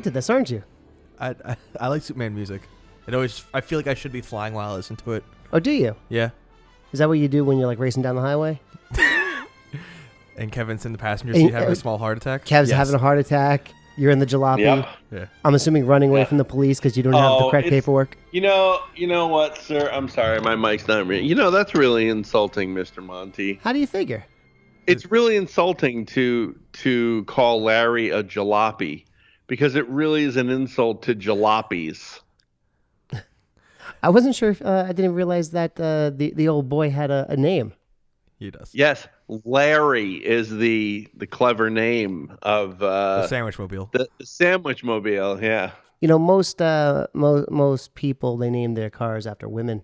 into this, aren't you? I like Superman music. I feel like I should be flying while I listen to it. Oh, do you? Yeah. Is that what you do when you're like racing down the highway? And Kevin's in the passenger seat having a small heart attack? Kev's having a heart attack. You're in the jalopy. Yep. Yeah. I'm assuming running away from the police because you don't have the correct paperwork. You know what, sir? I'm sorry. My mic's not ringing. That's really insulting, Mr. Monty. How do you figure? It's really insulting to call Larry a jalopy because it really is an insult to jalopies. I wasn't sure if I didn't realize that the old boy had a name. He does. Yes, Larry is the clever name of the sandwich mobile. The sandwich mobile, yeah. Most people they name their cars after women.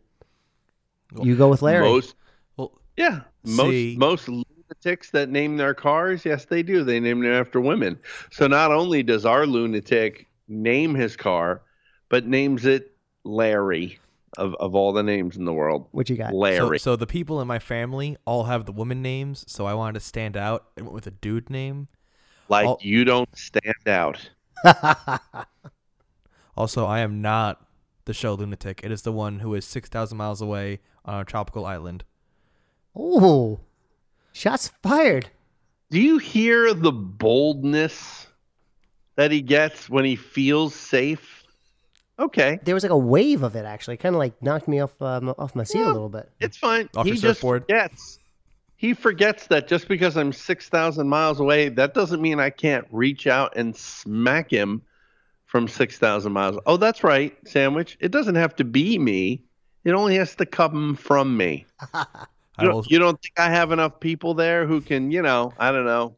You go with Larry. Most lunatics that name their cars, yes, they do. They name them after women. So not only does our lunatic name his car, but names it Larry. Of all the names in the world. What you got? Larry. So the people in my family all have the woman names, so I wanted to stand out and went with a dude name. You don't stand out. Also, I am not the show lunatic. It is the one who is 6,000 miles away on a tropical island. Oh, shots fired. Do you hear the boldness that he gets when he feels safe? Okay. There was like a wave of it, actually. Kind of like knocked me off my seat a little bit. It's fine. Off your surfboard. He forgets that just because I'm 6,000 miles away, that doesn't mean I can't reach out and smack him from 6,000 miles. Oh, that's right, Sandwich. It doesn't have to be me. It only has to come from me. You don't think I have enough people there who can, I don't know,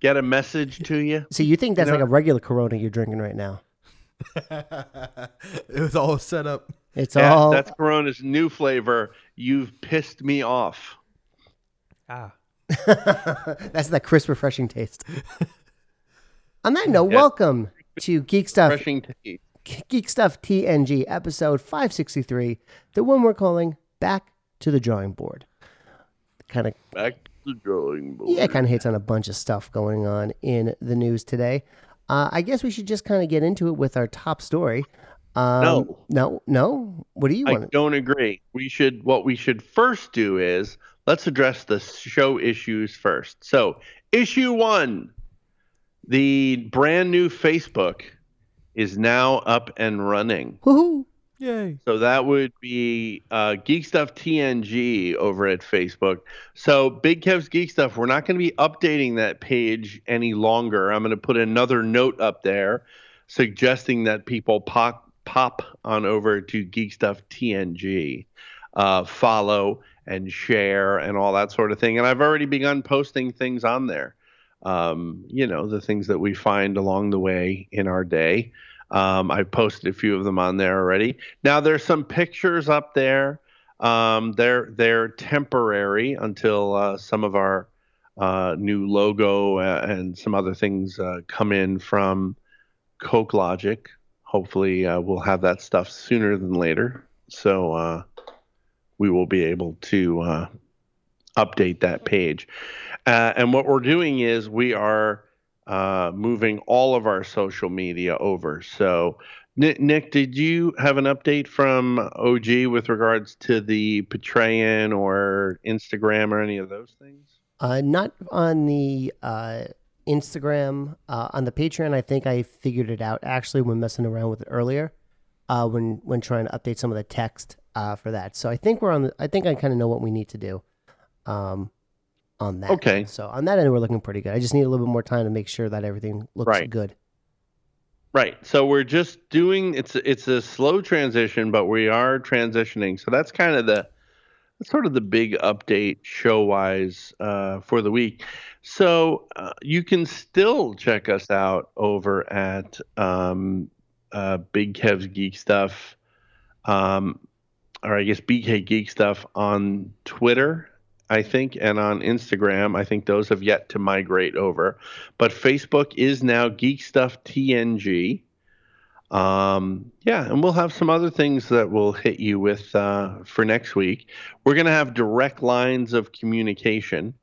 get a message to you? So you think that's like a regular Corona you're drinking right now? It was all set up. That's Corona's new flavor. You've pissed me off. Ah. That's that crisp, refreshing taste. On that note, welcome to Geek Stuff. Refreshing taste. Geek Stuff TNG episode 563, the one we're calling Back to the Drawing Board. Back to the drawing board. Yeah, it kind of hits on a bunch of stuff going on in the news today. I guess we should just kind of get into it with our top story. No. What do you want? I don't agree. What we should first do is let's address the show issues first. So, issue 1, the brand new Facebook is now up and running. Woohoo! Yay! So that would be Geek Stuff TNG over at Facebook. So Big Kev's Geek Stuff, we're not going to be updating that page any longer. I'm going to put another note up there suggesting that people pop on over to Geek Stuff TNG, follow and share and all that sort of thing. And I've already begun posting things on there, the things that we find along the way in our day. I've posted a few of them on there already. Now there's some pictures up there. They're temporary until some of our new logo and some other things come in from Coke Logic. Hopefully we'll have that stuff sooner than later. So we will be able to update that page. And what we're doing is we are moving all of our social media over. So, Nick, did you have an update from OG with regards to the Patreon or Instagram or any of those things? Not on the Instagram. On the Patreon, I think I figured it out actually when messing around with it earlier, when trying to update some of the text for that. So I think I think I kind of know what we need to do. On that. Okay. So on that end, we're looking pretty good. I just need a little bit more time to make sure that everything looks good. Right. So we're just doing, it's a slow transition, but we are transitioning. So that's kind of the big update show-wise for the week. So you can still check us out over at Big Kev's Geek Stuff, or I guess BK Geek Stuff on Twitter, I think, and on Instagram. I think those have yet to migrate over. But Facebook is now Geek Stuff TNG. And we'll have some other things that we'll hit you with for next week. We're going to have direct lines of communication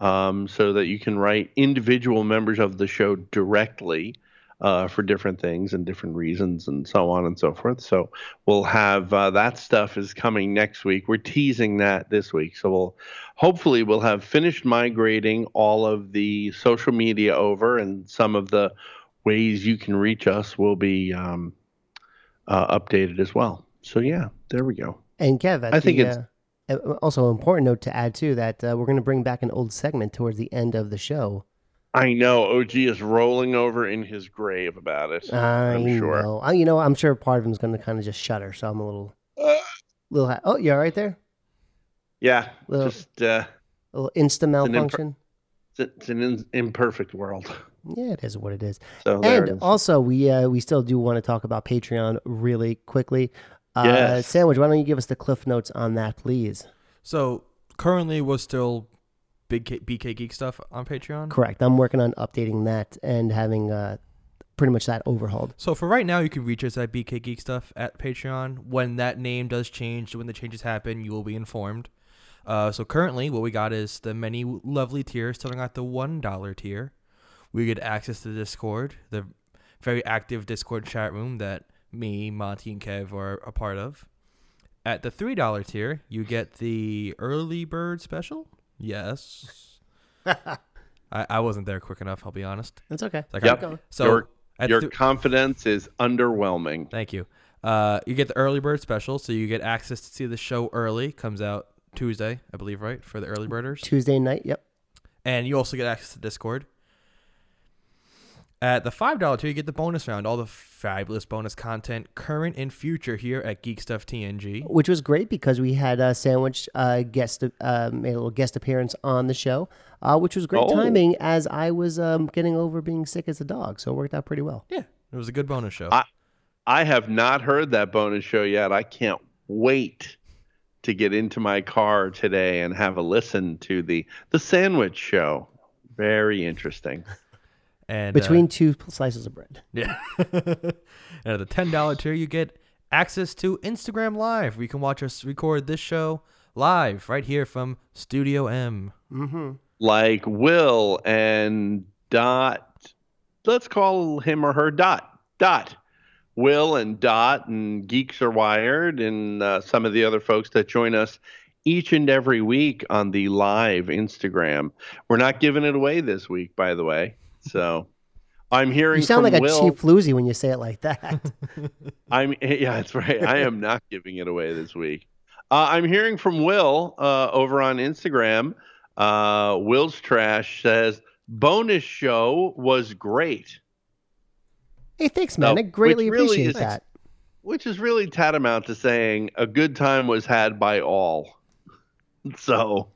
so that you can write individual members of the show directly. for different things and different reasons and so on and so forth. So we'll have that stuff is coming next week. We're teasing that this week. So hopefully we'll have finished migrating all of the social media over, and some of the ways you can reach us will be updated as well. So, yeah, there we go. And, Kev, I think it's also an important note to add, too, that we're going to bring back an old segment towards the end of the show. I know OG is rolling over in his grave about it. I'm sure. I'm sure part of him is going to kind of just shudder. So I'm a little. Oh, you all right there? Yeah. A little insta malfunction. It's an imperfect world. Yeah, it is what it is. So and also, we still do want to talk about Patreon really quickly. Yes. Sandwich, why don't you give us the cliff notes on that, please? So currently, we're still. BK Geek stuff on Patreon? Correct. I'm working on updating that and having pretty much that overhauled. So for right now, you can reach us at BK Geek stuff at Patreon. When that name does change, when the changes happen, you will be informed. So currently, what we got is the many lovely tiers, starting at the $1 tier. We get access to Discord, the very active Discord chat room that me, Monty, and Kev are a part of. At the $3 tier, you get the Early Bird Special. Yes. I wasn't there quick enough, I'll be honest. That's okay. So your confidence is underwhelming. Thank you. You get the Early Bird Special, so you get access to see the show early. Comes out Tuesday, I believe, right? For the early birders. Tuesday night, yep. And you also get access to Discord. At the $5 tier, you get the bonus round, all the fabulous bonus content, current and future, here at Geek Stuff TNG. Which was great because we had Sandwich made a little guest appearance on the show, which was great timing as I was getting over being sick as a dog. So it worked out pretty well. Yeah, it was a good bonus show. I have not heard that bonus show yet. I can't wait to get into my car today and have a listen to the Sandwich show. Very interesting. And, between two slices of bread. Yeah. And at the $10 tier, you get access to Instagram Live. You can watch us record this show live right here from Studio M. Mm-hmm. Like Will and Dot. Let's call him or her Dot. Will and Dot and Geeks Are Wired and some of the other folks that join us each and every week on the live Instagram. We're not giving it away this week, by the way. So I'm hearing you sound like Will, a cheap floozy when you say it like that. That's right. I am not giving it away this week. I'm hearing from Will over on Instagram. Will's Trash says, bonus show was great. Hey, thanks, man. I greatly appreciate that. Which is really tantamount to saying a good time was had by all. So...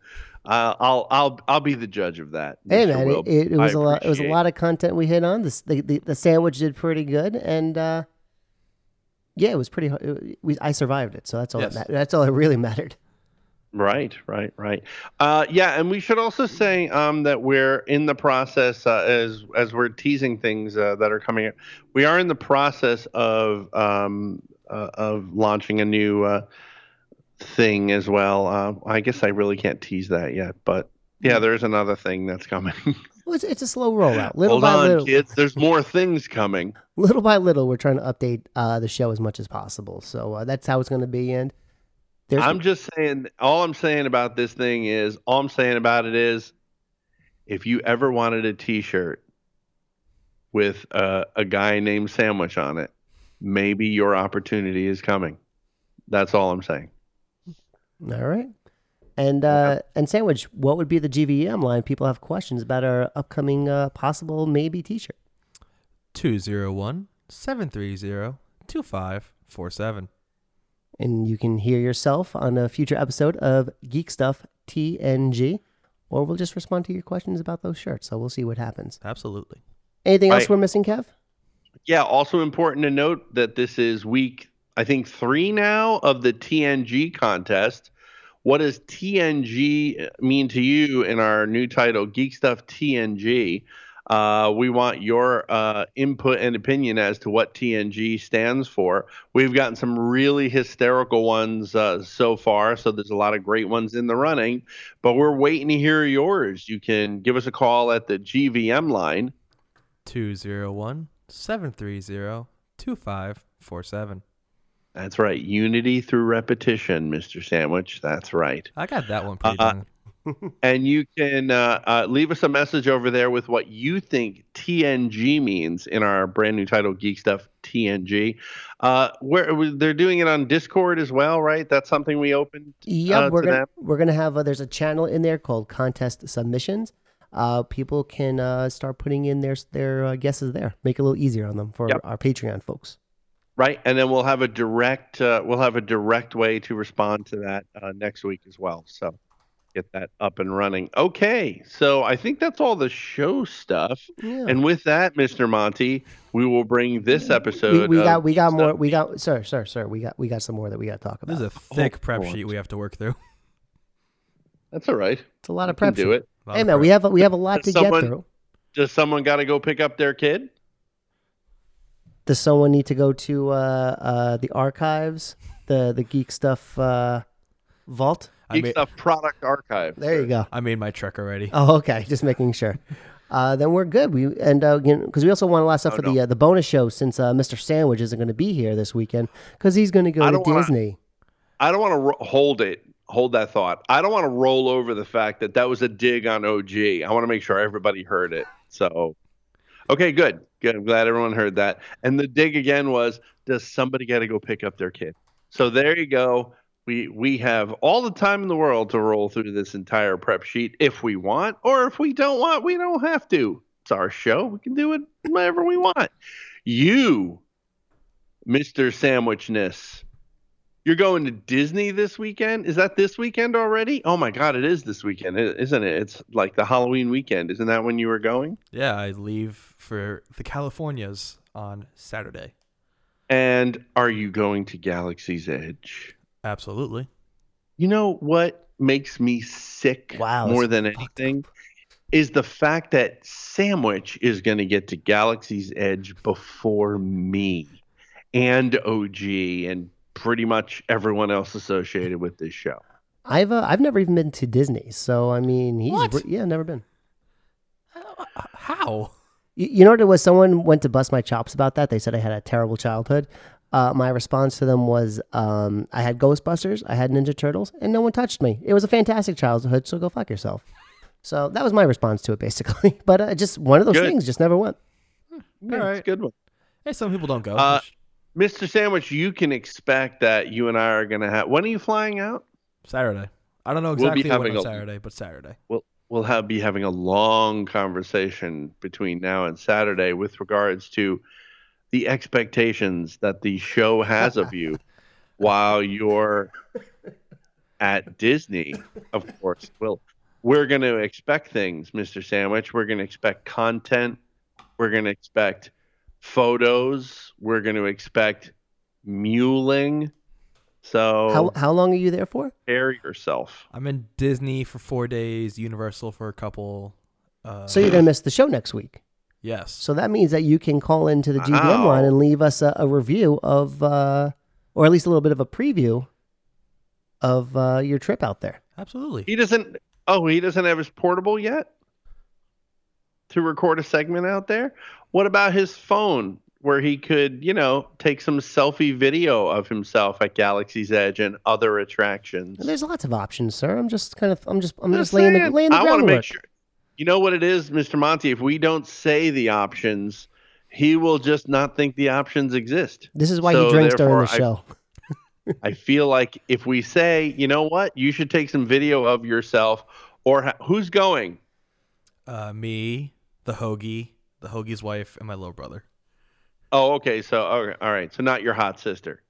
I'll be the judge of that. Hey man, it was a lot. It was a lot of content we hit on. This the Sandwich did pretty good, and it was pretty. I survived it, so that's all. Yes. That mattered. That's all that really mattered. Right. And we should also say that we're in the process as we're teasing things that are coming up. We are in the process of launching a new. Thing as well. I guess I really can't tease that yet, but yeah, there's another thing that's coming. Well, it's a slow rollout. Hold on, kids. There's more things coming. Little by little, we're trying to update the show as much as possible. So that's how it's going to be. And all I'm saying about it is, if you ever wanted a T-shirt with a guy named Sandwich on it, maybe your opportunity is coming. That's all I'm saying. All right. And and Sandwich, what would be the GVM line? People have questions about our upcoming possible maybe T-shirt. 201-730-2547. And you can hear yourself on a future episode of Geek Stuff TNG, or we'll just respond to your questions about those shirts. So we'll see what happens. Absolutely. Anything else we're missing, Kev? Yeah, also important to note that this is week, I think, 3 now of the TNG contest. What does TNG mean to you in our new title, Geek Stuff TNG? We want your input and opinion as to what TNG stands for. We've gotten some really hysterical ones so far, so there's a lot of great ones in the running, but we're waiting to hear yours. You can give us a call at the GVM line. 201 730-2547. That's right. Unity through repetition, Mr. Sandwich. That's right. I got that one pretty done. And you can leave us a message over there with what you think TNG means in our brand new title, Geek Stuff TNG. Where they're doing it on Discord as well, right? That's something we opened. Yeah, we're gonna have there's a channel in there called Contest Submissions. People can start putting in their guesses there. Make it a little easier on them for our Patreon folks. Right, and then we'll have a direct way to respond to that next week as well. So. Get that up and running. Okay, so I think that's all the show stuff. Yeah. And with that, Mr. Monty, we will bring this episode. We got some more that we got to talk about. This is a thick prep sheet we have to work through. That's all right. It's a lot of prep. Do it. Hey man, we have a lot to get through. Does someone got to go pick up their kid? Does someone need to go to the archives, the Geek Stuff vault? Geek Stuff product archive. There you go. I made my trek already. Oh, okay. Just making sure. Then we're good. Because we also want a lot of stuff for the bonus show since Mr. Sandwich isn't going to be here this weekend because he's going to go to Disney. I don't want to hold that thought. I don't want to roll over the fact that was a dig on OG. I want to make sure everybody heard it. So, okay, good. I'm glad everyone heard that. And the dig again was, does somebody got to go pick up their kid? So there you go. We have all the time in the world to roll through this entire prep sheet if we want, or if we don't want, we don't have to. It's our show. We can do it whenever we want. You, Mr. Sandwichness, you're going to Disney this weekend? Is that this weekend already? Oh, my God, it is this weekend, isn't it? It's like the Halloween weekend. Isn't that when you were going? Yeah, I leave for the Californias on Saturday. And are you going to Galaxy's Edge? Absolutely. You know what makes me sick more than anything is the fact that Sandwich is going to get to Galaxy's Edge before me and OG and pretty much everyone else associated with this show. I've never even been to Disney, so I mean never been. How? You know what it was? Someone went to bust my chops about that. They said I had a terrible childhood. My response to them was, I had Ghostbusters, I had Ninja Turtles, and no one touched me. It was a fantastic childhood, so go fuck yourself. So that was my response to it, basically. But just one of those things, just never went. Yeah, all right. It's a good one. Hey, some people don't go. Mr. Sandwich, you can expect that you and I are going to have... When are you flying out? Saturday. I don't know exactly when on Saturday, but Saturday. We'll be having a long conversation between now and Saturday with regards to the expectations that the show has of you while you're at Disney, of course. Well, we're going to expect things, Mr. Sandwich. We're going to expect content. We're going to expect photos. We're going to expect muling. So how long are you there for? Prepare yourself. I'm in Disney for 4 days, Universal for a couple. So you're going to miss the show next week. Yes. So that means that you can call into the GDM line and leave us a review of, or at least a little bit of a preview of your trip out there. Absolutely. He doesn't have his portable yet to record a segment out there? What about his phone where he could, take some selfie video of himself at Galaxy's Edge and other attractions? There's lots of options, sir. I'm just laying the groundwork. I want to make sure. You know what it is, Mr. Monty? If we don't say the options, he will just not think the options exist. This is why he drinks during the show. I feel like if we say, you know what? You should take some video of yourself or who's going? Me, the Hoagie's wife, and my little brother. Oh, okay. So, all right. So not your hot sister.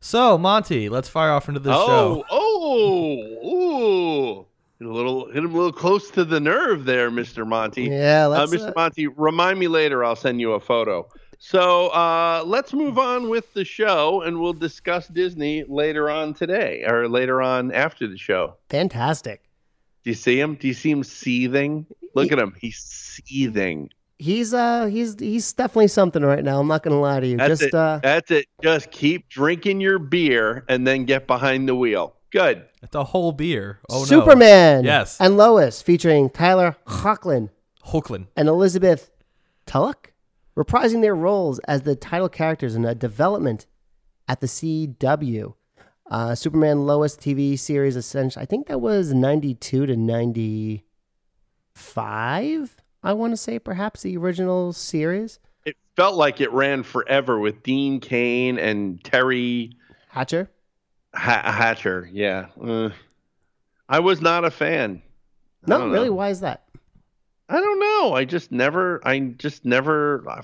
So, Monty, let's fire off into this show. Oh, ooh. Hit him a little close to the nerve there, Mr. Monty. Yeah, Mr. Monty, remind me later. I'll send you a photo. So let's move on with the show, and we'll discuss Disney later on today or later on after the show. Fantastic. Do you see him? Do you see him seething? Look at him. He's seething. He's definitely something right now. I'm not going to lie to you. That's it. Just keep drinking your beer and then get behind the wheel. Good. It's a whole beer. Oh, Superman. No. Yes. And Lois, featuring Tyler Hoechlin. And Elizabeth Tulloch, reprising their roles as the title characters in a development at the CW. Superman Lois TV series, essentially, I think that was 92 to 95, I want to say, perhaps the original series. It felt like it ran forever with Dean Cain and Terry... Hatcher, yeah. I was not a fan. No, really? Why is that? I don't know. I just never.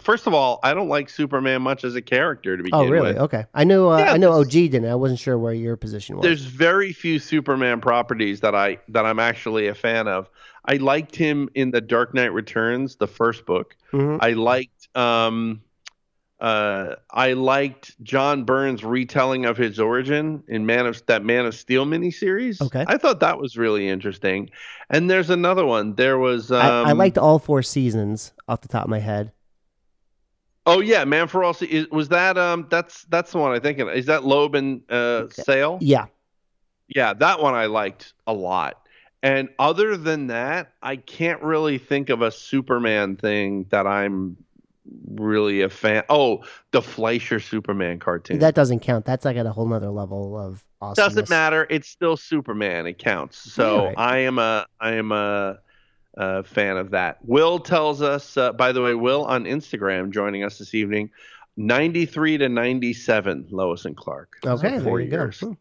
First of all, I don't like Superman much as a character to begin with. Oh, really? With. Okay. I know OG didn't. I wasn't sure where your position was. There's very few Superman properties that I'm actually a fan of. I liked him in The Dark Knight Returns, the first book. Mm-hmm. I liked John Byrne's retelling of his origin in Man of Steel miniseries. Okay. I thought that was really interesting. And there's another one. There was... I liked all four seasons off the top of my head. Oh, yeah. Man for All Seasons. Was that... That's the one I'm thinking. Is that Loeb and Sale? Yeah. Yeah, that one I liked a lot. And other than that, I can't really think of a Superman thing that I'm... really a fan. Oh, the Fleischer Superman cartoon. That doesn't count. That's like at a whole nother level of awesomeness. Doesn't matter. It's still Superman. It counts. So right. I am a fan of that. Will tells us, by the way, Will on Instagram joining us this evening, 93 to 97, Lois and Clark. Okay, so 4 years. Hmm.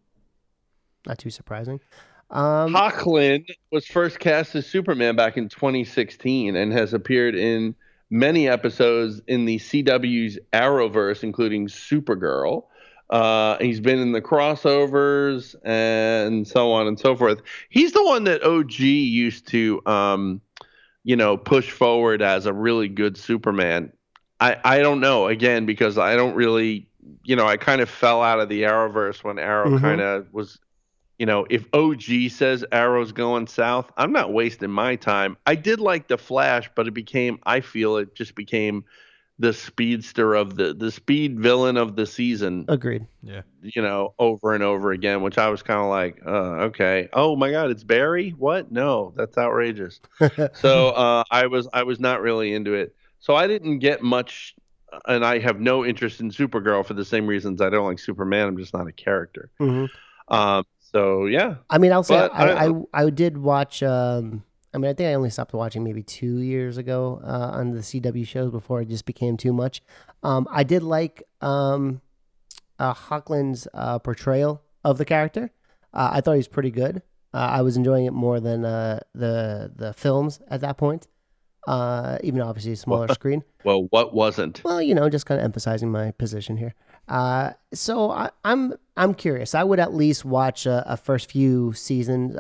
Not too surprising. Hoechlin was first cast as Superman back in 2016 and has appeared in many episodes in the CW's Arrowverse, including Supergirl. He's been in the crossovers and so on and so forth. He's the one that OG used to, push forward as a really good Superman. I don't know, again, because I don't really, I kind of fell out of the Arrowverse when Arrow mm-hmm. kind of was... if OG says Arrow's going south, I'm not wasting my time. I did like The Flash, but it just became the speedster of the speed villain of the season. Agreed. Yeah. Over and over again, which I was kind of like, okay. Oh my God, it's Barry? What? No, that's outrageous. So I was not really into it. So I didn't get much, and I have no interest in Supergirl for the same reasons I don't like Superman. I'm just not a character. Mm-hmm. So, yeah. I mean, I'll say I did watch, I think I only stopped watching maybe 2 years ago on the CW shows before it just became too much. I did like Hoechlin's portrayal of the character. I thought he was pretty good. I was enjoying it more than the films at that point, even obviously a smaller screen. Well, what wasn't? Well, just kind of emphasizing my position here. So I'm curious. I would at least watch a first few episodes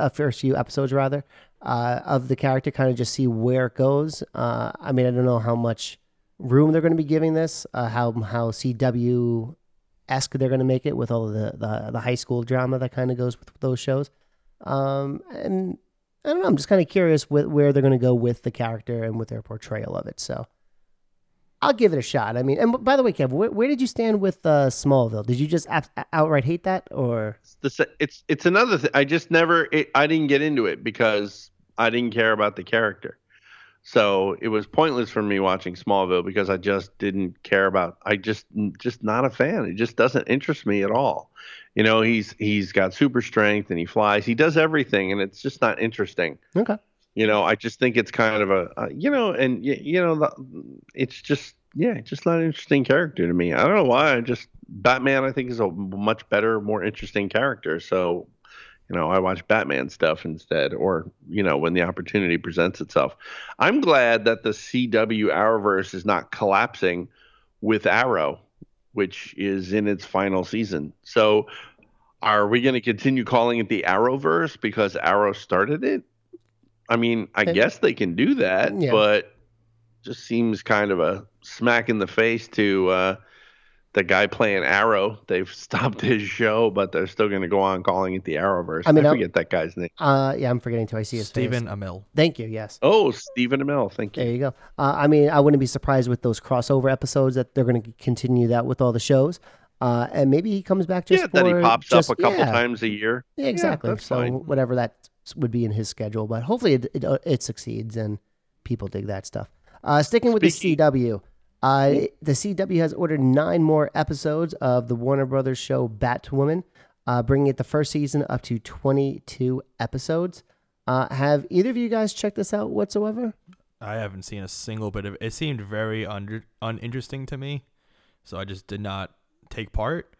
of the character, kind of just see where it goes. I don't know how much room they're going to be giving this, how CW-esque they're going to make it with all of the high school drama that kind of goes with those shows. And I don't know. I'm just kind of curious where they're going to go with the character and with their portrayal of it. So. I'll give it a shot. I mean, and by the way, Kev, where did you stand with Smallville? Did you just outright hate that, or it's another thing? I just never. I didn't get into it because I didn't care about the character, so it was pointless for me watching Smallville because I just didn't care about. I just not a fan. It just doesn't interest me at all. He's got super strength and he flies. He does everything, and it's just not interesting. Okay. I just think it's kind of it's just not an interesting character to me. I don't know why. Batman, I think, is a much better, more interesting character. So, I watch Batman stuff instead or, when the opportunity presents itself. I'm glad that the CW Arrowverse is not collapsing with Arrow, which is in its final season. So are we going to continue calling it the Arrowverse because Arrow started it? I mean, I guess they can do that, yeah. But just seems kind of a smack in the face to the guy playing Arrow. They've stopped his show, but they're still going to go on calling it the Arrowverse. I forget that guy's name. I'm forgetting too. I see his Stephen face. Amell. Thank you, yes. Oh, Stephen Amell, thank you. There you go. I wouldn't be surprised with those crossover episodes that they're going to continue that with all the shows. And maybe he comes back just for... Yeah, that he pops up a couple times a year. Yeah, exactly. Yeah, so fine. Whatever that... would be in his schedule, but hopefully it succeeds and people dig that stuff. Sticking with the CW, the CW has ordered 9 more episodes of the Warner Brothers show Batwoman, bringing it the first season up to 22 episodes. Have either of you guys checked this out whatsoever? I haven't seen a single bit of it. It seemed very uninteresting to me, so I just did not take part.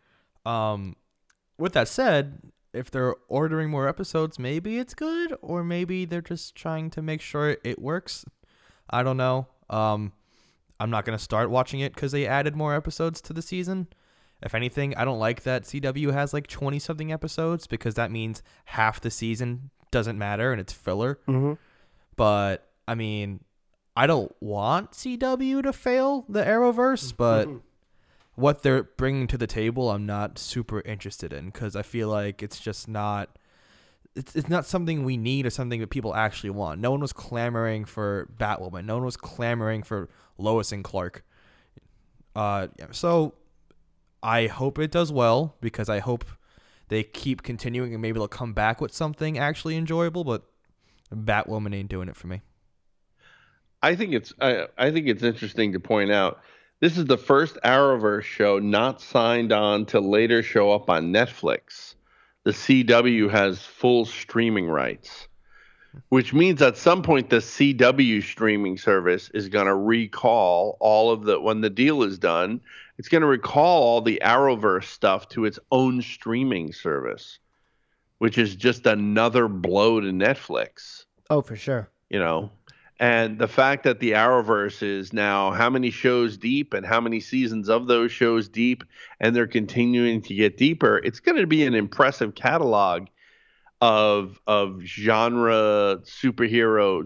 With that said, if they're ordering more episodes, maybe it's good, or maybe they're just trying to make sure it works. I don't know. I'm not going to start watching it because they added more episodes to the season. If anything, I don't like that CW has like 20-something episodes, because that means half the season doesn't matter and it's filler. Mm-hmm. But, I mean, I don't want CW to fail the Arrowverse, but what they're bringing to the table, I'm not super interested in, because I feel like it's just not, it's not something we need or something that people actually want. No one was clamoring for Batwoman. No one was clamoring for Lois and Clark. So I hope it does well, because I hope they keep continuing and maybe they'll come back with something actually enjoyable. But Batwoman ain't doing it for me. I think it's interesting to point out. This is the first Arrowverse show not signed on to later show up on Netflix. The CW has full streaming rights, which means at some point the CW streaming service is going to recall all of the, when the deal is done, it's going to recall all the Arrowverse stuff to its own streaming service, which is just another blow to Netflix. Oh, for sure. You know? And the fact that the Arrowverse is now how many shows deep and how many seasons of those shows deep, and they're continuing to get deeper, it's going to be an impressive catalog of genre superhero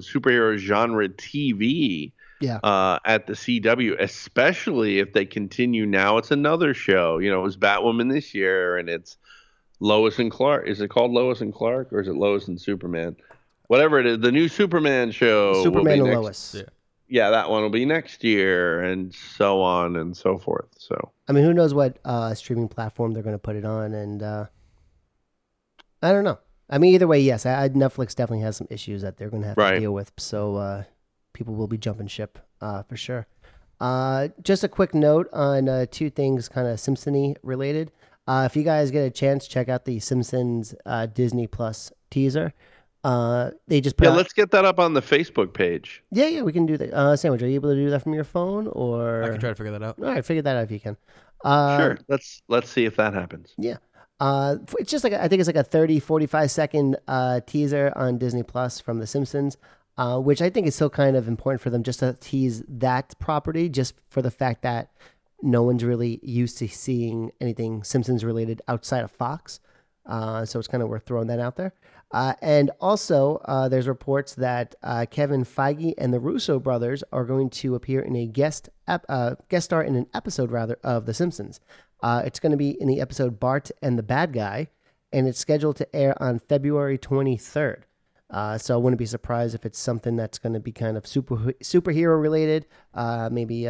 genre TV at the CW, especially if they continue now. It's another show. You know, it was Batwoman this year, and it's Lois and Clark. Is it called Lois and Clark, or is it Lois and Superman? Whatever it is, the new Superman show. Superman and Lois. Yeah, that one will be next year, and so on and so forth. So, I mean, who knows what streaming platform they're going to put it on, and I don't know. I mean, either way, yes, Netflix definitely has some issues that they're going to have to deal with, so people will be jumping ship for sure. Just a quick note on 2 things kind of Simpson-y related. If you guys get a chance, check out the Simpsons Disney Plus teaser. They just put let's get that up on the Facebook page. Yeah, we can do that. Sandwich, are you able to do that from your phone, or I can try to figure that out? All right, figure that out if you can. Sure. Let's see if that happens. Yeah. It's just like I think it's like a 30, 45 second teaser on Disney Plus from The Simpsons, which I think is still kind of important for them just to tease that property, just for the fact that no one's really used to seeing anything Simpsons related outside of Fox. So it's kind of worth throwing that out there. And also, there's reports that Kevin Feige and the Russo brothers are going to appear in a guest star in an episode, rather, of The Simpsons. It's going to be in the episode Bart and the Bad Guy, and it's scheduled to air on February 23rd. So I wouldn't be surprised if it's something that's going to be kind of superhero related. Maybe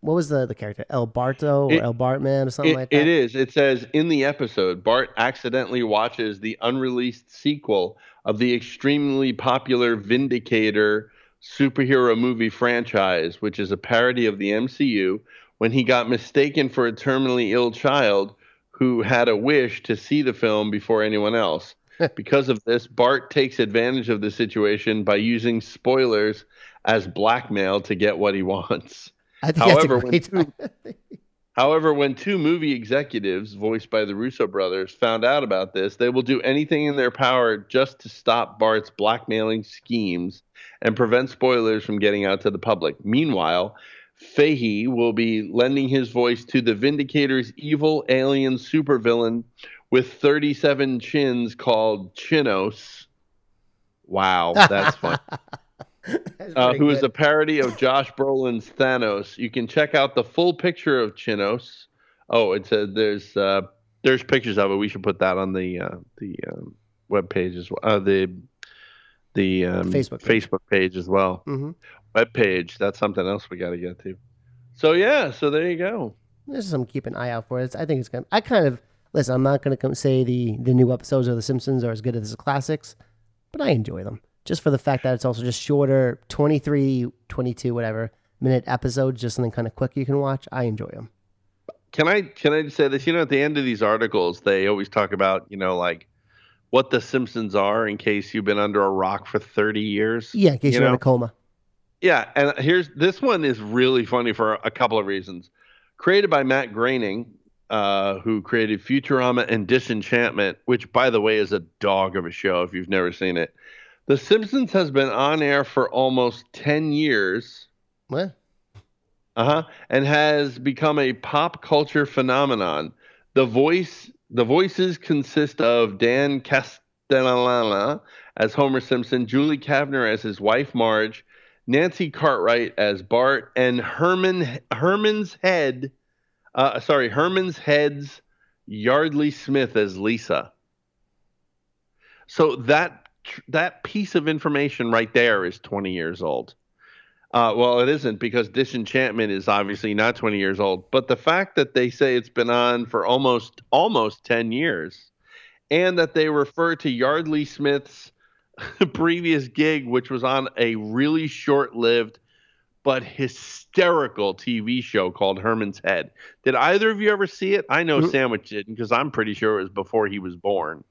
what was the character? El Barto or El Bartman or something like that? It is. It says in the episode, Bart accidentally watches the unreleased sequel of the extremely popular Vindicator superhero movie franchise, which is a parody of the MCU, when he got mistaken for a terminally ill child who had a wish to see the film before anyone else. Because of this, Bart takes advantage of the situation by using spoilers as blackmail to get what he wants. However, when two movie executives, voiced by the Russo brothers, found out about this, they will do anything in their power just to stop Bart's blackmailing schemes and prevent spoilers from getting out to the public. Meanwhile, Feige will be lending his voice to the Vindicator's evil alien supervillain with 37 chins called Chinos. Wow, that's fun. Who is a parody of Josh Brolin's Thanos. You can check out the full picture of Chinos. Oh, it said there's pictures of it. We should put that on the web page as well. The Facebook page as well. Mm-hmm. Web page. That's something else we got to get to. So yeah, so there you go. This is something to keep an eye out for. I think it's gonna. I kind of listen. I'm not gonna come say the new episodes of The Simpsons are as good as the classics, but I enjoy them. Just for the fact that it's also just shorter, 23, 22, whatever, minute episodes, just something kind of quick you can watch. I enjoy them. Can I say this? You know, at the end of these articles, they always talk about, you know, like what the Simpsons are in case you've been under a rock for 30 years. Yeah, in case you're in a coma. Yeah, and here's this one is really funny for a couple of reasons. Created by Matt Groening, who created Futurama and Disenchantment, which, by the way, is a dog of a show if you've never seen it. The Simpsons has been on air for almost 10 years. What? And has become a pop culture phenomenon. The voices consist of Dan Castellaneta as Homer Simpson, Julie Kavner as his wife Marge, Nancy Cartwright as Bart, and Herman's Head's Yardley Smith as Lisa. So that piece of information right there is 20 years old. Well, it isn't, because Disenchantment is obviously not 20 years old. But the fact that they say it's been on for almost 10 years, and that they refer to Yardley Smith's previous gig, which was on a really short-lived but hysterical TV show called Herman's Head. Did either of you ever see it? I know Sandwich didn't, because I'm pretty sure it was before he was born.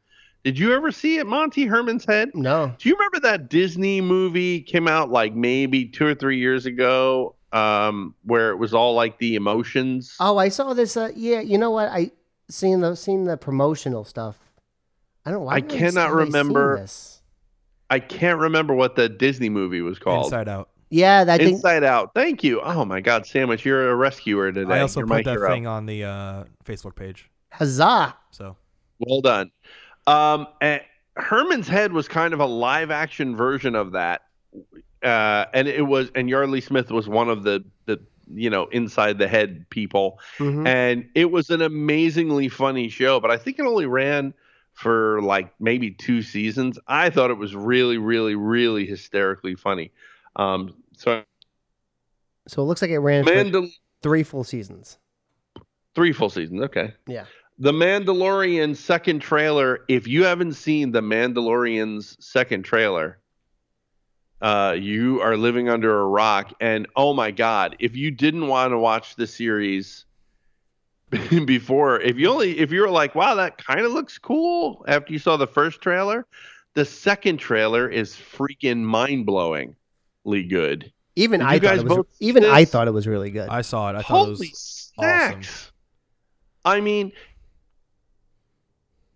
Did you ever see it, Monty, Herman's Head? No. Do you remember that Disney movie came out like maybe 2 or 3 years ago, where it was all like the emotions? Oh, I saw this. Yeah, you know what? I seen the promotional stuff. I don't know. I cannot remember. I can't remember what the Disney movie was called. Inside Out. Yeah, that Inside Out. Thank you. Oh my God, Sandwich, you're a rescuer today. I also put that thing on the Facebook page. Huzzah! So well done. And Herman's Head was kind of a live action version of that, and Yardley Smith was one of the inside the head people, and it was an amazingly funny show. But I think it only ran for like maybe 2 seasons. I thought it was really, really, really hysterically funny. So it looks like it ran for 3 full seasons. 3 full seasons. Okay. Yeah. The Mandalorian's second trailer. If you haven't seen The Mandalorian's second trailer, you are living under a rock. And oh my God, if you didn't want to watch the series before, if you were like, wow, that kind of looks cool after you saw the first trailer, the second trailer is freaking mind-blowingly good. I thought it was really good. I saw it. I thought it was awesome. I mean,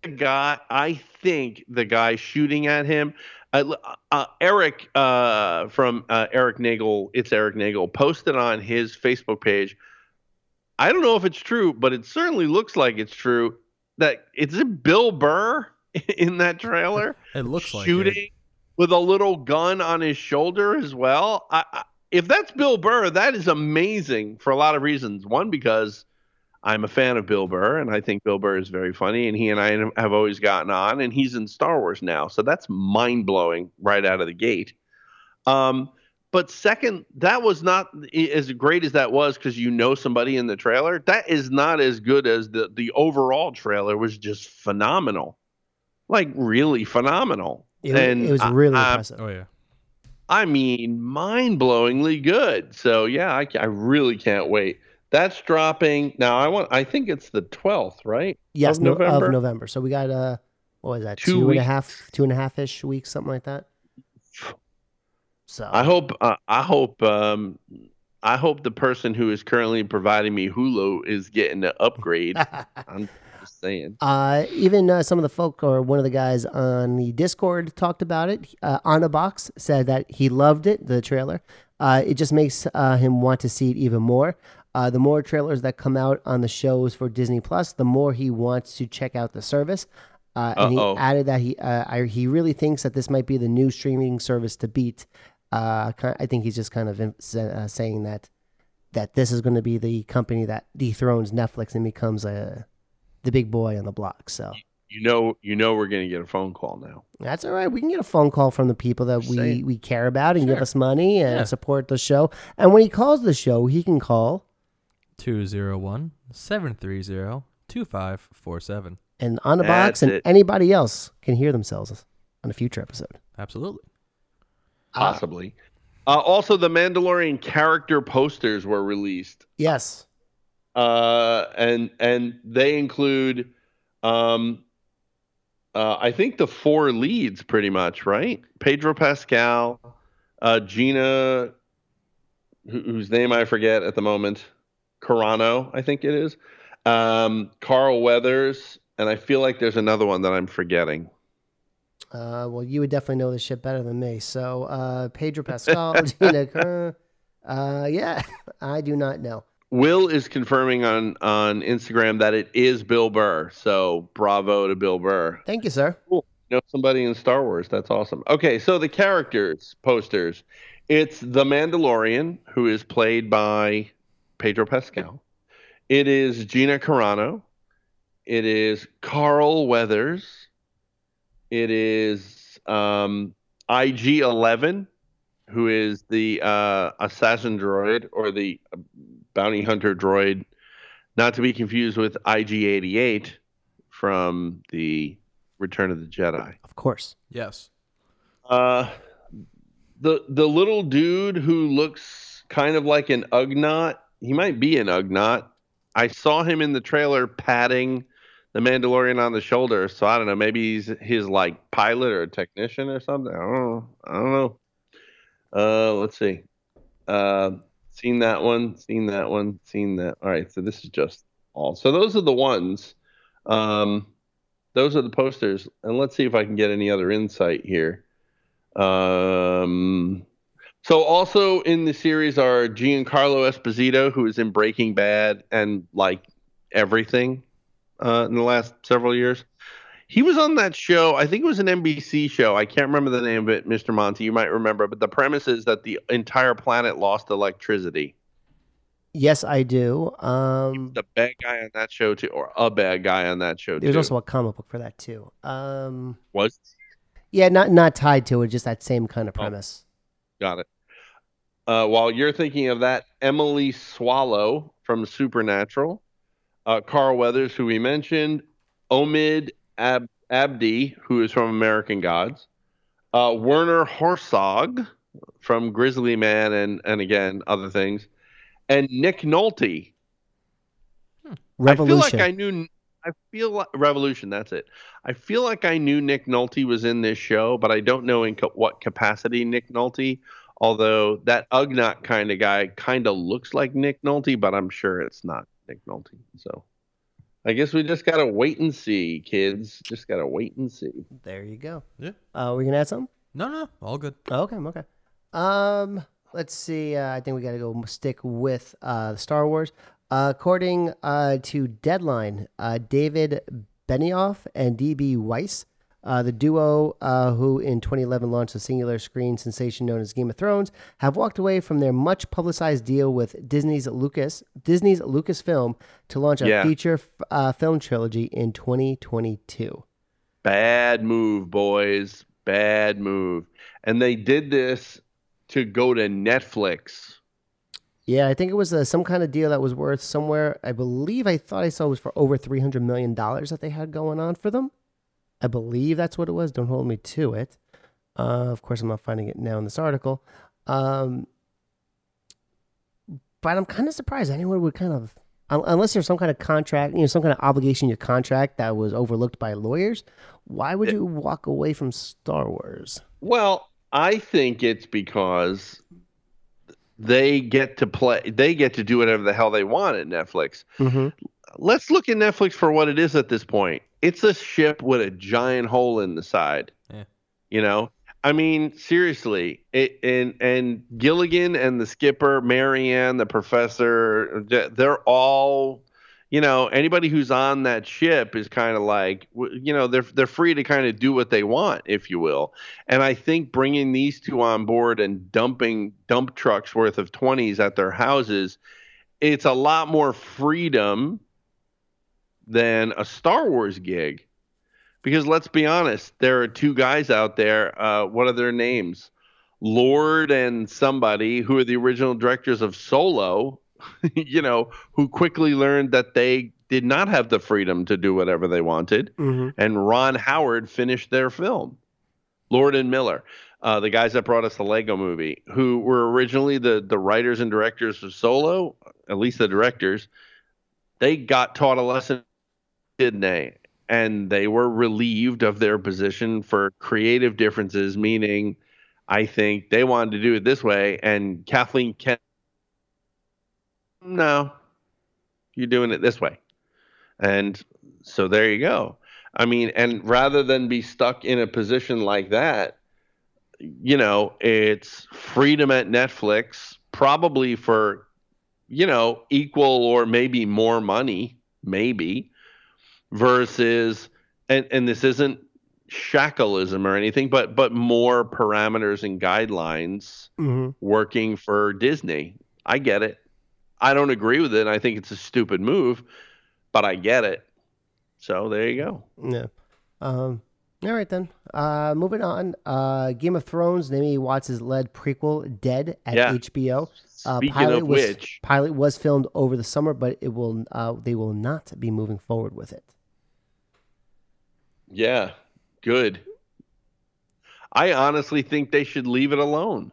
I think the guy shooting at him, Eric from Eric Nagel, it's Eric Nagel, posted on his Facebook page. I don't know if it's true, but it certainly looks like it's true, that it's Bill Burr in that trailer. It looks like shooting with a little gun on his shoulder as well. If that's Bill Burr, that is amazing for a lot of reasons. One, because I'm a fan of Bill Burr, and I think Bill Burr is very funny, and he and I have always gotten on, and he's in Star Wars now. So that's mind-blowing right out of the gate. But second, that was not as great as that was, because somebody in the trailer. That is not as good as the overall trailer was just phenomenal. Like, really phenomenal. It was really impressive. Oh, yeah. I mean, mind-blowingly good. So, yeah, I really can't wait. That's dropping now. I think it's the 12th, right? Yes, of November. So we got what was that? Two and a half-ish weeks, something like that. So I hope the person who is currently providing me Hulu is getting an upgrade. I'm just saying. Even some of the folk, or one of the guys on the Discord, talked about it. On a box said that he loved it. The trailer. It just makes him want to see it even more. The more trailers that come out on the shows for Disney Plus, the more he wants to check out the service. And he added that he really thinks that this might be the new streaming service to beat. I think he's just kind of saying that this is going to be the company that dethrones Netflix and becomes the big boy on the block. So you know we're going to get a phone call now. That's all right. We can get a phone call from the people that we care about and give us money and support the show. And when he calls the show, he can call 201-730-2547. And on the box and anybody else can hear themselves on a future episode. Absolutely. Possibly. Also, the Mandalorian character posters were released. Yes. And they include, I think the four leads pretty much, right? Pedro Pascal, Gina, whose name I forget at the moment, Carano, I think it is, Carl Weathers, and I feel like there's another one that I'm forgetting. Well, you would definitely know this shit better than me. So, Pedro Pascal, Gina Carano, yeah, I do not know. Will is confirming on Instagram that it is Bill Burr. So bravo to Bill Burr. Thank you, sir. Cool. You know somebody in Star Wars. That's awesome. Okay, so the characters, posters. It's the Mandalorian, who is played by Pedro Pascal. It is Gina Carano. It is Carl Weathers. It is IG-11, who is the assassin droid or the... bounty hunter droid, not to be confused with IG-88 from the Return of the Jedi. Of course. Yes. The little dude who looks kind of like an Ugnaught, he might be an Ugnaught. I saw him in the trailer patting the Mandalorian on the shoulder, so I don't know, maybe he's his like pilot or a technician or something. I don't know. Let's see. Seen that one. All right, so this is just all. So those are the ones. Those are the posters. And let's see if I can get any other insight here. So also in the series are Giancarlo Esposito, who is in Breaking Bad and, like, everything in the last several years. He was on that show. I think it was an NBC show. I can't remember the name of it, Mr. Monty. You might remember. But the premise is that the entire planet lost electricity. Yes, I do. The bad guy on that show, too. Or a bad guy on that show, too. There's also a comic book for that, too. Was? Yeah, not tied to it. Just that same kind of premise. Oh, got it. While you're thinking of that, Emily Swallow from Supernatural. Carl Weathers, who we mentioned. Omid Abdi, who is from American Gods, Werner Herzog from Grizzly Man and again other things, and Nick Nolte. Revolution. Revolution. That's it. I feel like I knew Nick Nolte was in this show, but I don't know in what capacity Nick Nolte. Although that Ugnaught kind of guy kind of looks like Nick Nolte, but I'm sure it's not Nick Nolte. So. I guess we just got to wait and see, kids. Just got to wait and see. There you go. Yeah. We going to add something? No. All good. Okay. Let's see. I think we got to go stick with Star Wars. According to Deadline, David Benioff and D.B. Weiss, the duo who in 2011 launched a singular screen sensation known as Game of Thrones, have walked away from their much publicized deal with Disney's Lucasfilm to launch a feature film trilogy in 2022. Bad move, boys. Bad move. And they did this to go to Netflix. Yeah, I think it was some kind of deal that was worth somewhere. I thought I saw it was for over $300 million that they had going on for them. I believe that's what it was. Don't hold me to it. Of course, I'm not finding it now in this article. But I'm kind of surprised anyone would unless there's some kind of contract, some kind of obligation in your contract that was overlooked by lawyers, why would you walk away from Star Wars? Well, I think it's because they get to do whatever the hell they want at Netflix. Mm-hmm. Let's look at Netflix for what it is at this point. It's a ship with a giant hole in the side. Yeah. I mean, seriously, and Gilligan and the skipper, Marianne, the professor, they're all, anybody who's on that ship is kind of like, they're free to kind of do what they want, if you will. And I think bringing these two on board and dumping dump trucks worth of 20s at their houses, it's a lot more freedom than a Star Wars gig, because let's be honest, there are two guys out there, what are their names, Lord and somebody, who are the original directors of Solo, who quickly learned that they did not have the freedom to do whatever they wanted. Mm-hmm. And Ron Howard finished their film, Lord and Miller. the guys that brought us the Lego Movie, who were originally the writers and directors of Solo, at least the directors, they got taught a lesson, didn't they? And they were relieved of their position for creative differences, meaning I think they wanted to do it this way. And Kathleen Kennedy, no, you're doing it this way. And so there you go. I mean, and rather than be stuck in a position like that, you know, it's freedom at Netflix, probably for, you know, equal or maybe more money, maybe, versus, and this isn't shackleism or anything, but more parameters and guidelines working for Disney. I get it. I don't agree with it. I think it's a stupid move, but I get it. So there you go. Yeah. All right, then. Moving on. Game of Thrones, Naomi Watts' led prequel, Dead, at HBO. Pilot was filmed over the summer, but it will they will not be moving forward with it. Yeah, good. I honestly think they should leave it alone.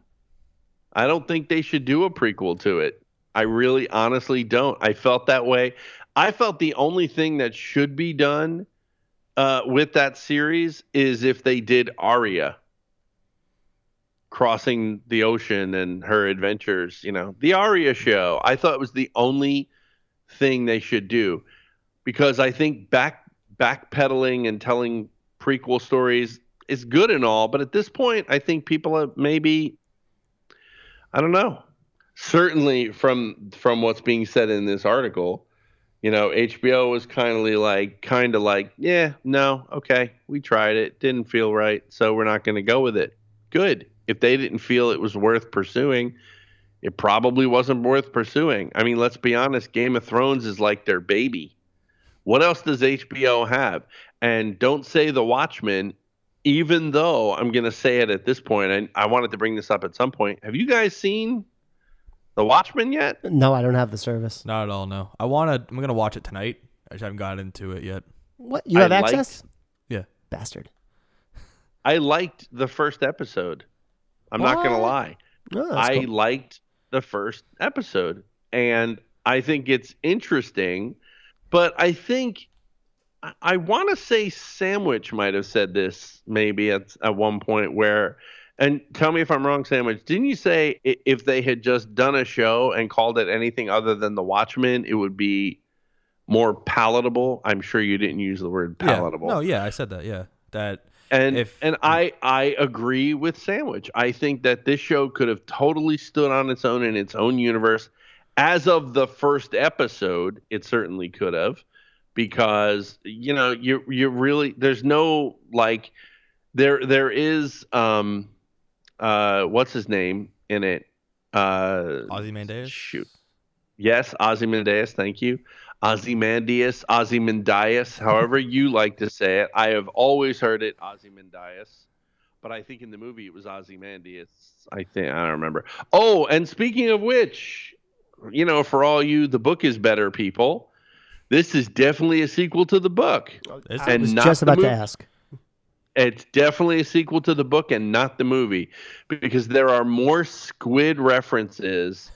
I don't think they should do a prequel to it. I really honestly don't. I felt that way. I felt the only thing that should be done with that series is if they did Arya crossing the ocean and her adventures, you know, the Arya show. I thought it was the only thing they should do, because I think backpedaling and telling prequel stories is good and all, but at this point, I think people have maybe, I don't know. Certainly from what's being said in this article, you know, HBO was kind of like, yeah, no, okay, we tried it, didn't feel right, so we're not going to go with it. Good. If they didn't feel it was worth pursuing, it probably wasn't worth pursuing. I mean, let's be honest, Game of Thrones is like their baby. What else does HBO have? And don't say The Watchmen, even though I'm going to say it at this point, and I wanted to bring this up at some point. Have you guys seen The Watchmen yet? No, I don't have the service. Not at all, no. I'm going to watch it tonight. I just haven't gotten into it yet. What? You have access? Yeah. Bastard. I liked the first episode. I'm not going to lie. Oh, I liked the first episode. And I think it's interesting. But I think, I want to say Sandwich might have said this maybe at one point where... And tell me if I'm wrong, Sandwich. Didn't you say if they had just done a show and called it anything other than The Watchmen, it would be more palatable? I'm sure you didn't use the word palatable. Yeah. No, yeah, I said that, yeah. I agree with Sandwich. I think that this show could have totally stood on its own in its own universe. As of the first episode, it certainly could have, because, you know, you really, there's no, like, there is... what's his name in it? Ozymandias? Shoot. Yes, Ozymandias. Thank you. Ozymandias, however you like to say it. I have always heard it Ozymandias, but I think in the movie it was Ozymandias. I don't remember. Oh, and speaking of which, you know, for all you, the book is better people. This is definitely a sequel to the book. I was just about to ask. It's definitely a sequel to the book and not the movie, because there are more squid references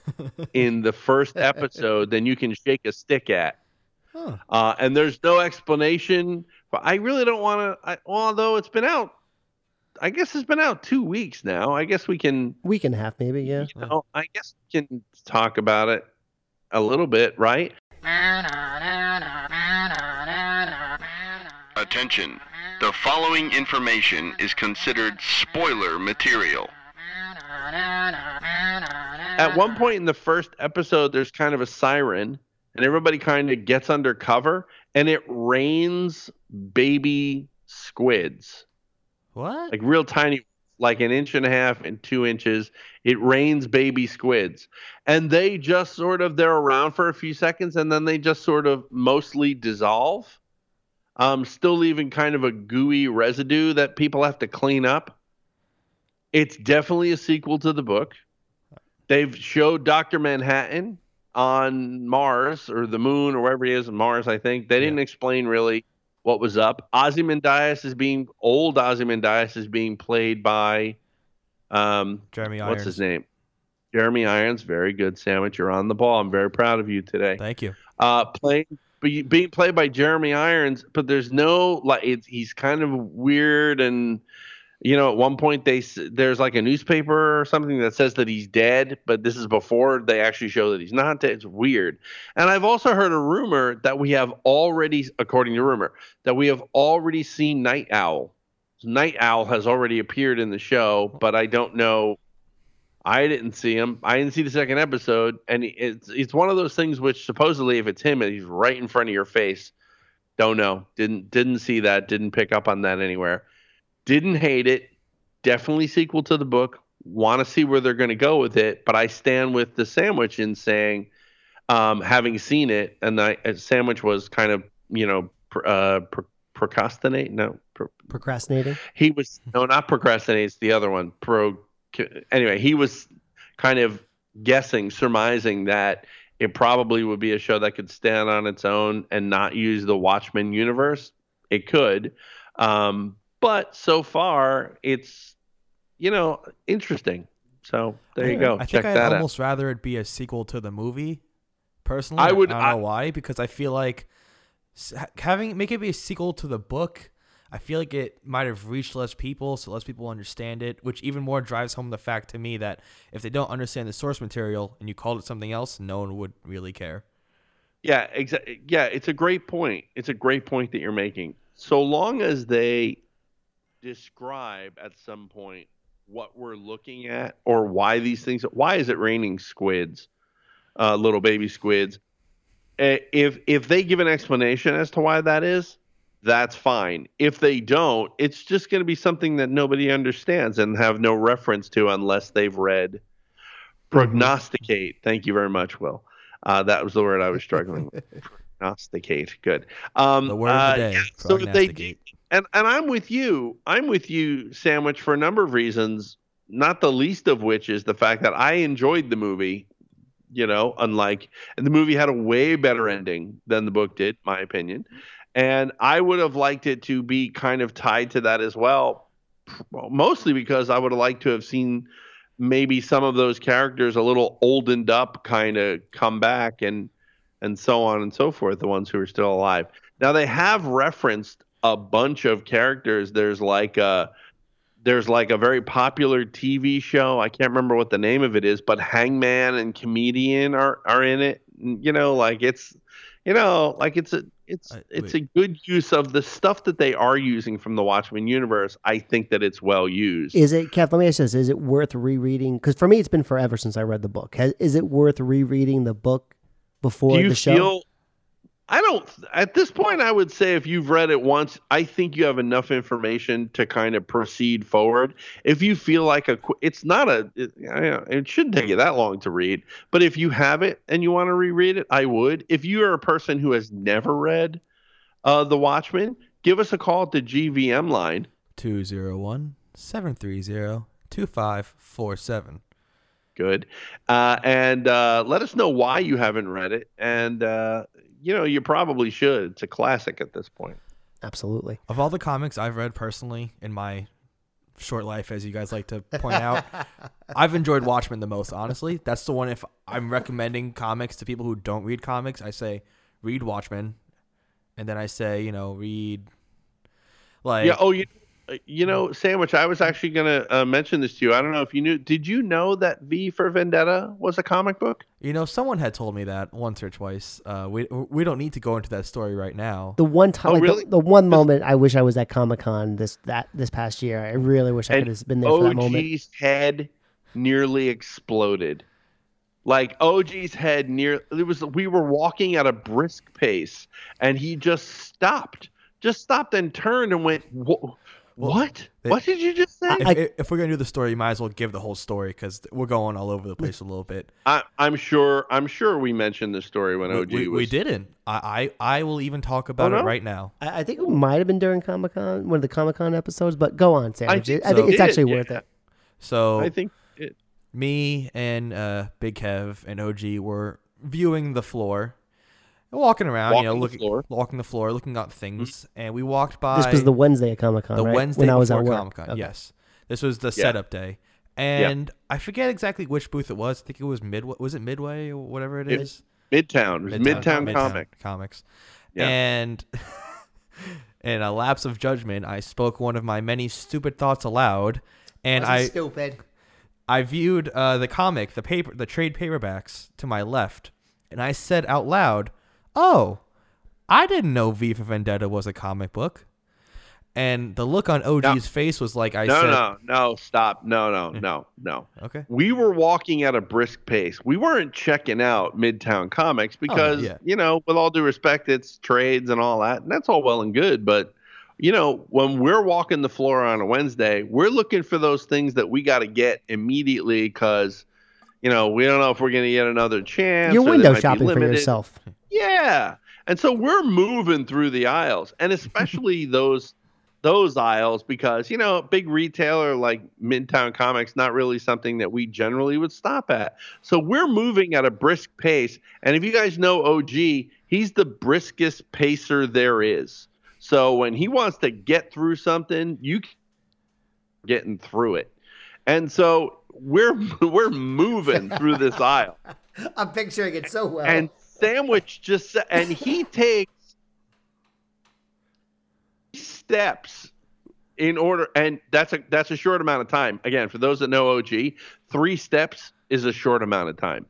in the first episode than you can shake a stick at. Huh. And there's no explanation. But I really don't want to. Although it's been out, I guess it's been out 2 weeks now. I guess we can. Week and a half, maybe. Yeah. You know, I guess we can talk about it a little bit, right? Attention. The following information is considered spoiler material. At one point in the first episode, there's kind of a siren, and everybody kind of gets under cover, and it rains baby squids. What? Like real tiny, like 1.5 and 2 inches. It rains baby squids. And they just sort of, they're around for a few seconds, and then they just sort of mostly dissolve. Still leaving kind of a gooey residue that people have to clean up. It's definitely a sequel to the book. They've showed Dr. Manhattan on Mars or the moon or wherever he is on Mars, I think. They didn't explain really what was up. Ozymandias is being played by Jeremy Irons. What's his name? Jeremy Irons. Very good, Sandwich. You're on the ball. I'm very proud of you today. Thank you. Being played by Jeremy Irons, but there's no he's kind of weird, and at one point there's like a newspaper or something that says that he's dead, but this is before they actually show that he's not dead. It's weird. And I've also heard a rumor that we have already, according to rumor, that we have already seen Night Owl. Night Owl has already appeared in the show, but I don't know. I didn't see him. I didn't see the second episode, and it's one of those things which supposedly, if it's him and he's right in front of your face, don't know. Didn't see that. Didn't pick up on that anywhere. Didn't hate it. Definitely sequel to the book. Want to see where they're going to go with it, but I stand with the Sandwich in saying, having seen it, and the Sandwich was kind of procrastinating. He was not procrastinating. It's the other one. Anyway, he was kind of surmising that it probably would be a show that could stand on its own and not use the Watchmen universe. It could. But so far, it's, interesting. So there you go. I think I'd almost rather it be a sequel to the movie, personally. I don't know why, because I feel like make it be a sequel to the book. I feel like it might have reached less people, so less people understand it, which even more drives home the fact to me that if they don't understand the source material and you called it something else, no one would really care. Yeah, exactly. Yeah, it's a great point. It's a great point that you're making. So long as they describe at some point what we're looking at or why these things, why is it raining squids, little baby squids? If they give an explanation as to why that is, that's fine. If they don't, it's just going to be something that nobody understands and have no reference to unless they've read Prognosticate. Thank you very much, Will. That was the word I was struggling with. Prognosticate. Good. The word of the day. So they, and I'm with you. I'm with you, Sandwich, for a number of reasons, not the least of which is the fact that I enjoyed the movie, and the movie had a way better ending than the book did, my opinion. And I would have liked it to be kind of tied to that as well, mostly because I would have liked to have seen maybe some of those characters a little oldened up kind of come back and so on and so forth, the ones who are still alive. Now, they have referenced a bunch of characters. There's like a very popular TV show. I can't remember what the name of it is, but Hangman and Comedian are in it. It's a good use of the stuff that they are using from the Watchmen universe. I think that it's well used. Is it, Kev, let me ask you this. Is it worth rereading? Because for me, it's been forever since I read the book. Is it worth rereading the book before the show? At this point, I would say if you've read it once, I think you have enough information to kind of proceed forward. If you feel like it shouldn't take you that long to read, but if you have it and you want to reread it, I would. If you are a person who has never read The Watchmen, give us a call at the GVM line. 201-730-2547. Good. And let us know why you haven't read it. And you probably should. It's a classic at this point. Absolutely. Of all the comics I've read personally in my short life, as you guys like to point out, I've enjoyed Watchmen the most, honestly. That's the one, if I'm recommending comics to people who don't read comics, I say, read Watchmen. And then I say, read... Yeah, Sandwich, I was actually going to mention this to you. I don't know if you knew. Did you know that V for Vendetta was a comic book? Someone had told me that once or twice. We don't need to go into that story right now. The one time, the one moment I wish I was at Comic-Con this past year. I really wish I could have been there for that moment. OG's head nearly exploded. We were walking at a brisk pace, and he just stopped and turned and went, whoa. Well, what? What did you just say? If we're going to do the story, you might as well give the whole story because we're going all over the place a little bit. I'm sure we mentioned the story when OG was... We didn't. I will even talk about it right now. I think it might have been during Comic-Con, one of the Comic-Con episodes, but go on, Sam. I think it's actually worth it. So I think me and Big Kev and OG were viewing the floor. Walking around, looking up things, and we walked by. This was the Wednesday at Comic Con, right? The Wednesday when I was at Comic Con, okay. Yes. This was the setup day, And yep. I forget exactly which booth it was. I think it was Midway. Was it Midway or whatever it is? Midtown. It was Midtown Comics. Yep. And in a lapse of judgment, I spoke one of my many stupid thoughts aloud. And I viewed the comic, the trade paperbacks to my left, and I said out loud, "Oh, I didn't know V for Vendetta was a comic book." And the look on OG's face was like, No, stop. Okay. We were walking at a brisk pace. We weren't checking out Midtown Comics because, you know, with all due respect, it's trades and all that. And that's all well and good. But, you know, when we're walking the floor on a Wednesday, we're looking for those things that we got to get immediately because, you know, we don't know if we're going to get another chance. You're window shopping for yourself. Yeah. And so we're moving through the aisles, and especially those aisles, because, you know, big retailer like Midtown Comics, not really something that we generally would stop at. So we're moving at a brisk pace. And if you guys know OG, he's the briskest pacer there is. So when he wants to get through something, you getting through it. And so we're moving through this aisle. I'm picturing it so well. And sandwich just, and he takes steps in order, and that's a short amount of time. Again, for those that know OG, 3 steps is a short amount of time.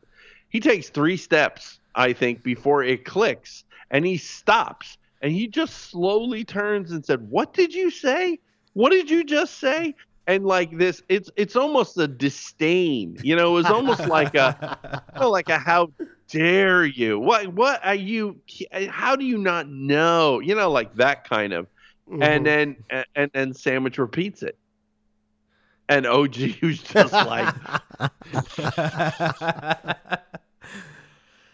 He takes 3 steps, I think, before it clicks, and he stops, and he just slowly turns and said, "What did you say? What did you just say?" And like this, it's almost a disdain, you know. It was almost like a, you know, like a how dare you? What are you? How do you not know? You know, like that kind of. Mm-hmm. And then Sandwich repeats it. And OG was just like,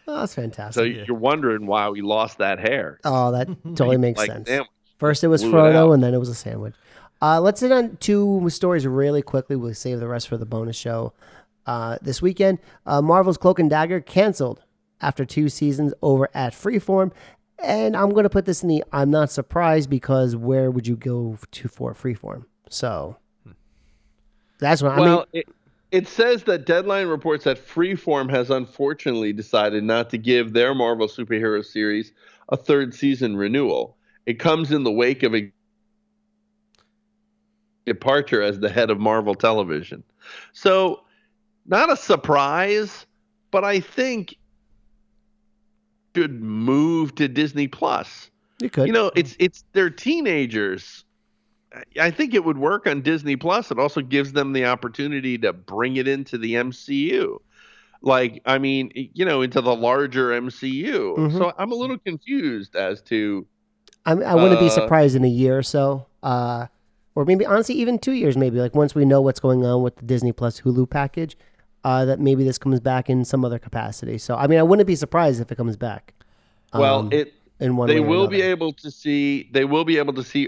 "Oh, that's fantastic." So you're wondering why we lost that hair. Oh, that totally makes sense. Sandwich. First it was Frodo, and then it was a sandwich. Let's hit on 2 stories really quickly. We'll save the rest for the bonus show. This weekend, Marvel's Cloak and Dagger canceled after 2 seasons over at Freeform. And I'm going to put this in the I'm not surprised, because where would you go to for Freeform? So that's what I mean. It says that Deadline reports that Freeform has unfortunately decided not to give their Marvel superhero series a 3rd season renewal. It comes in the wake of a departure as the head of Marvel Television. So not a surprise, but I think should move to Disney Plus. You could. You know, it's they're teenagers. I think it would work on Disney Plus. It also gives them the opportunity to bring it into the MCU. Like, I mean, you know, into the larger MCU. Mm-hmm. So I'm a little confused as to I wouldn't be surprised in a year or so. Or maybe honestly even 2 years, maybe, like once we know what's going on with the Disney Plus Hulu package. That maybe this comes back in some other capacity. So, I mean, I wouldn't be surprised if it comes back. They will be able to see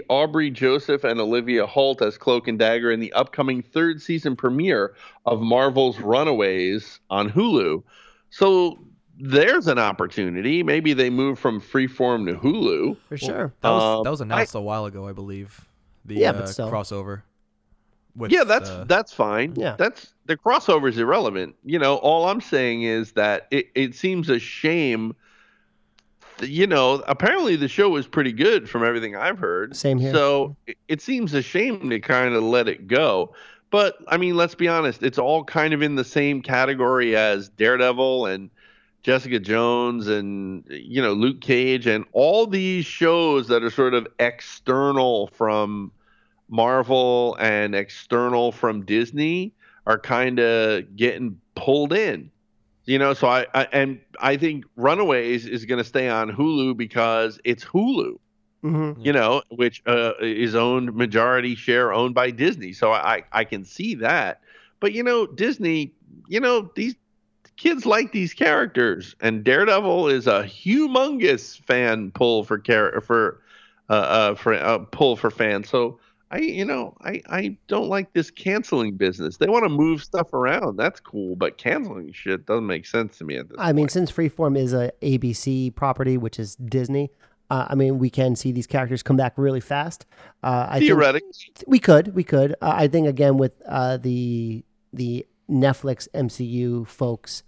Aubrey Joseph and Olivia Holt as Cloak and Dagger in the upcoming 3rd season premiere of Marvel's Runaways on Hulu. So there's an opportunity. Maybe they move from Freeform to Hulu. For sure. Well, that was announced a while ago, I believe. The crossover. That's fine. Yeah. That's the crossover is irrelevant. You know, all I'm saying is that it seems a shame. You know, apparently the show was pretty good from everything I've heard. Same here. So it seems a shame to kind of let it go. But I mean, let's be honest. It's all kind of in the same category as Daredevil and Jessica Jones and, you know, Luke Cage and all these shows that are sort of external from Marvel and external from Disney are kind of getting pulled in, you know. So I think Runaways is going to stay on Hulu because it's Hulu, mm-hmm. you know, which is owned majority share owned by Disney. So I can see that, but you know, Disney, you know, these kids like these characters, and Daredevil is a humongous fan pull for fans. So. I don't like this canceling business. They want to move stuff around. That's cool, but canceling shit doesn't make sense to me at this point. I mean, since Freeform is a ABC property, which is Disney, I mean, we can see these characters come back really fast. Theoretically. We could. I think, again, with the the Netflix MCU folks.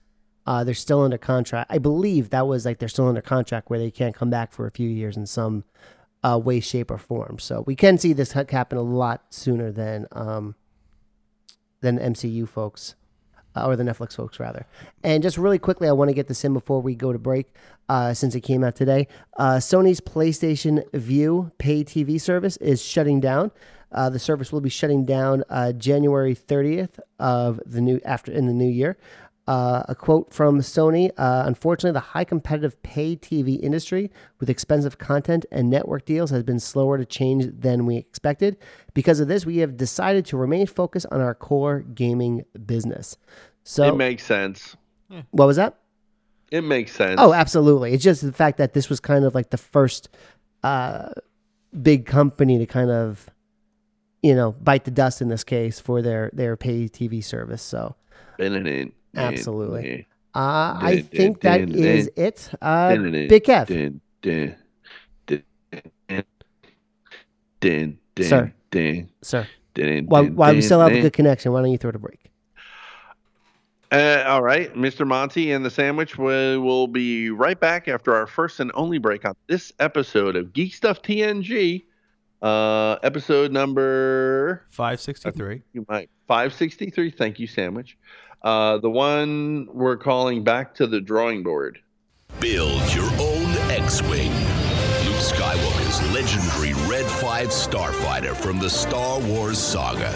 They're still under contract. I believe that was like they're still under contract where they can't come back for a few years in some way, shape, or form. So we can see this happen a lot sooner than MCU folks, or the Netflix folks rather. And just really quickly, I want to get this in before we go to break, since it came out today. Sony's PlayStation Vue pay TV service is shutting down. The service will be shutting down January 30th of the new year. A quote from Sony, unfortunately, the high competitive pay TV industry with expensive content and network deals has been slower to change than we expected. Because of this, we have decided to remain focused on our core gaming business. So it makes sense. What was that? It makes sense. Oh, absolutely. It's just the fact that this was kind of like the first big company to kind of, you know, bite the dust in this case for their pay TV service. So. Absolutely. I think that is it. Big Kev. Sir. Why we still have a good connection? Why don't you throw it a break? All right. Mr. Monty and the sandwich will be right back after our first and only break on this episode of Geek Stuff TNG. Episode number 563. 563. Thank you, sandwich. The one we're calling Back to the Drawing Board. Build your own X-Wing. Luke Skywalker's legendary Red 5 starfighter from the Star Wars saga.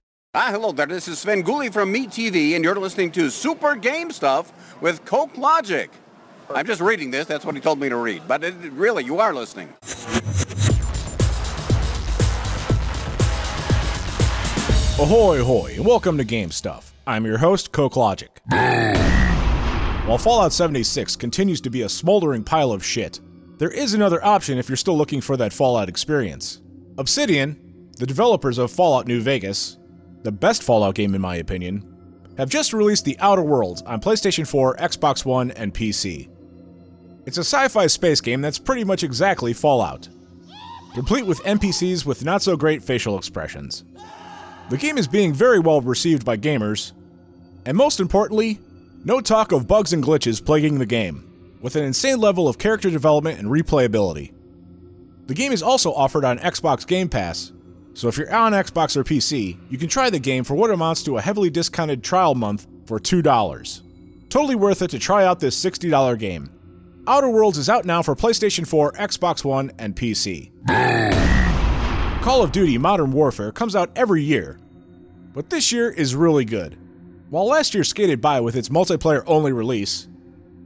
Hello there, this is Sven Gulli from Meat TV, and you're listening to Super Game Stuff with Coke Logic. I'm just reading this, that's what he told me to read, but really, you are listening. Ahoy, hoy, and welcome to Game Stuff. I'm your host, Coke Logic. While Fallout 76 continues to be a smoldering pile of shit, there is another option if you're still looking for that Fallout experience. Obsidian, the developers of Fallout New Vegas, the best Fallout game in my opinion, have just released The Outer Worlds on PlayStation 4, Xbox One, and PC. It's a sci-fi space game that's pretty much exactly Fallout, complete with NPCs with not-so-great facial expressions. The game is being very well received by gamers, and most importantly, no talk of bugs and glitches plaguing the game, with an insane level of character development and replayability. The game is also offered on Xbox Game Pass, so if you're on Xbox or PC, you can try the game for what amounts to a heavily discounted trial month for $2. Totally worth it to try out this $60 game. Outer Worlds is out now for PlayStation 4, Xbox One, and PC. Call of Duty Modern Warfare comes out every year, but this year is really good. While last year skated by with its multiplayer-only release,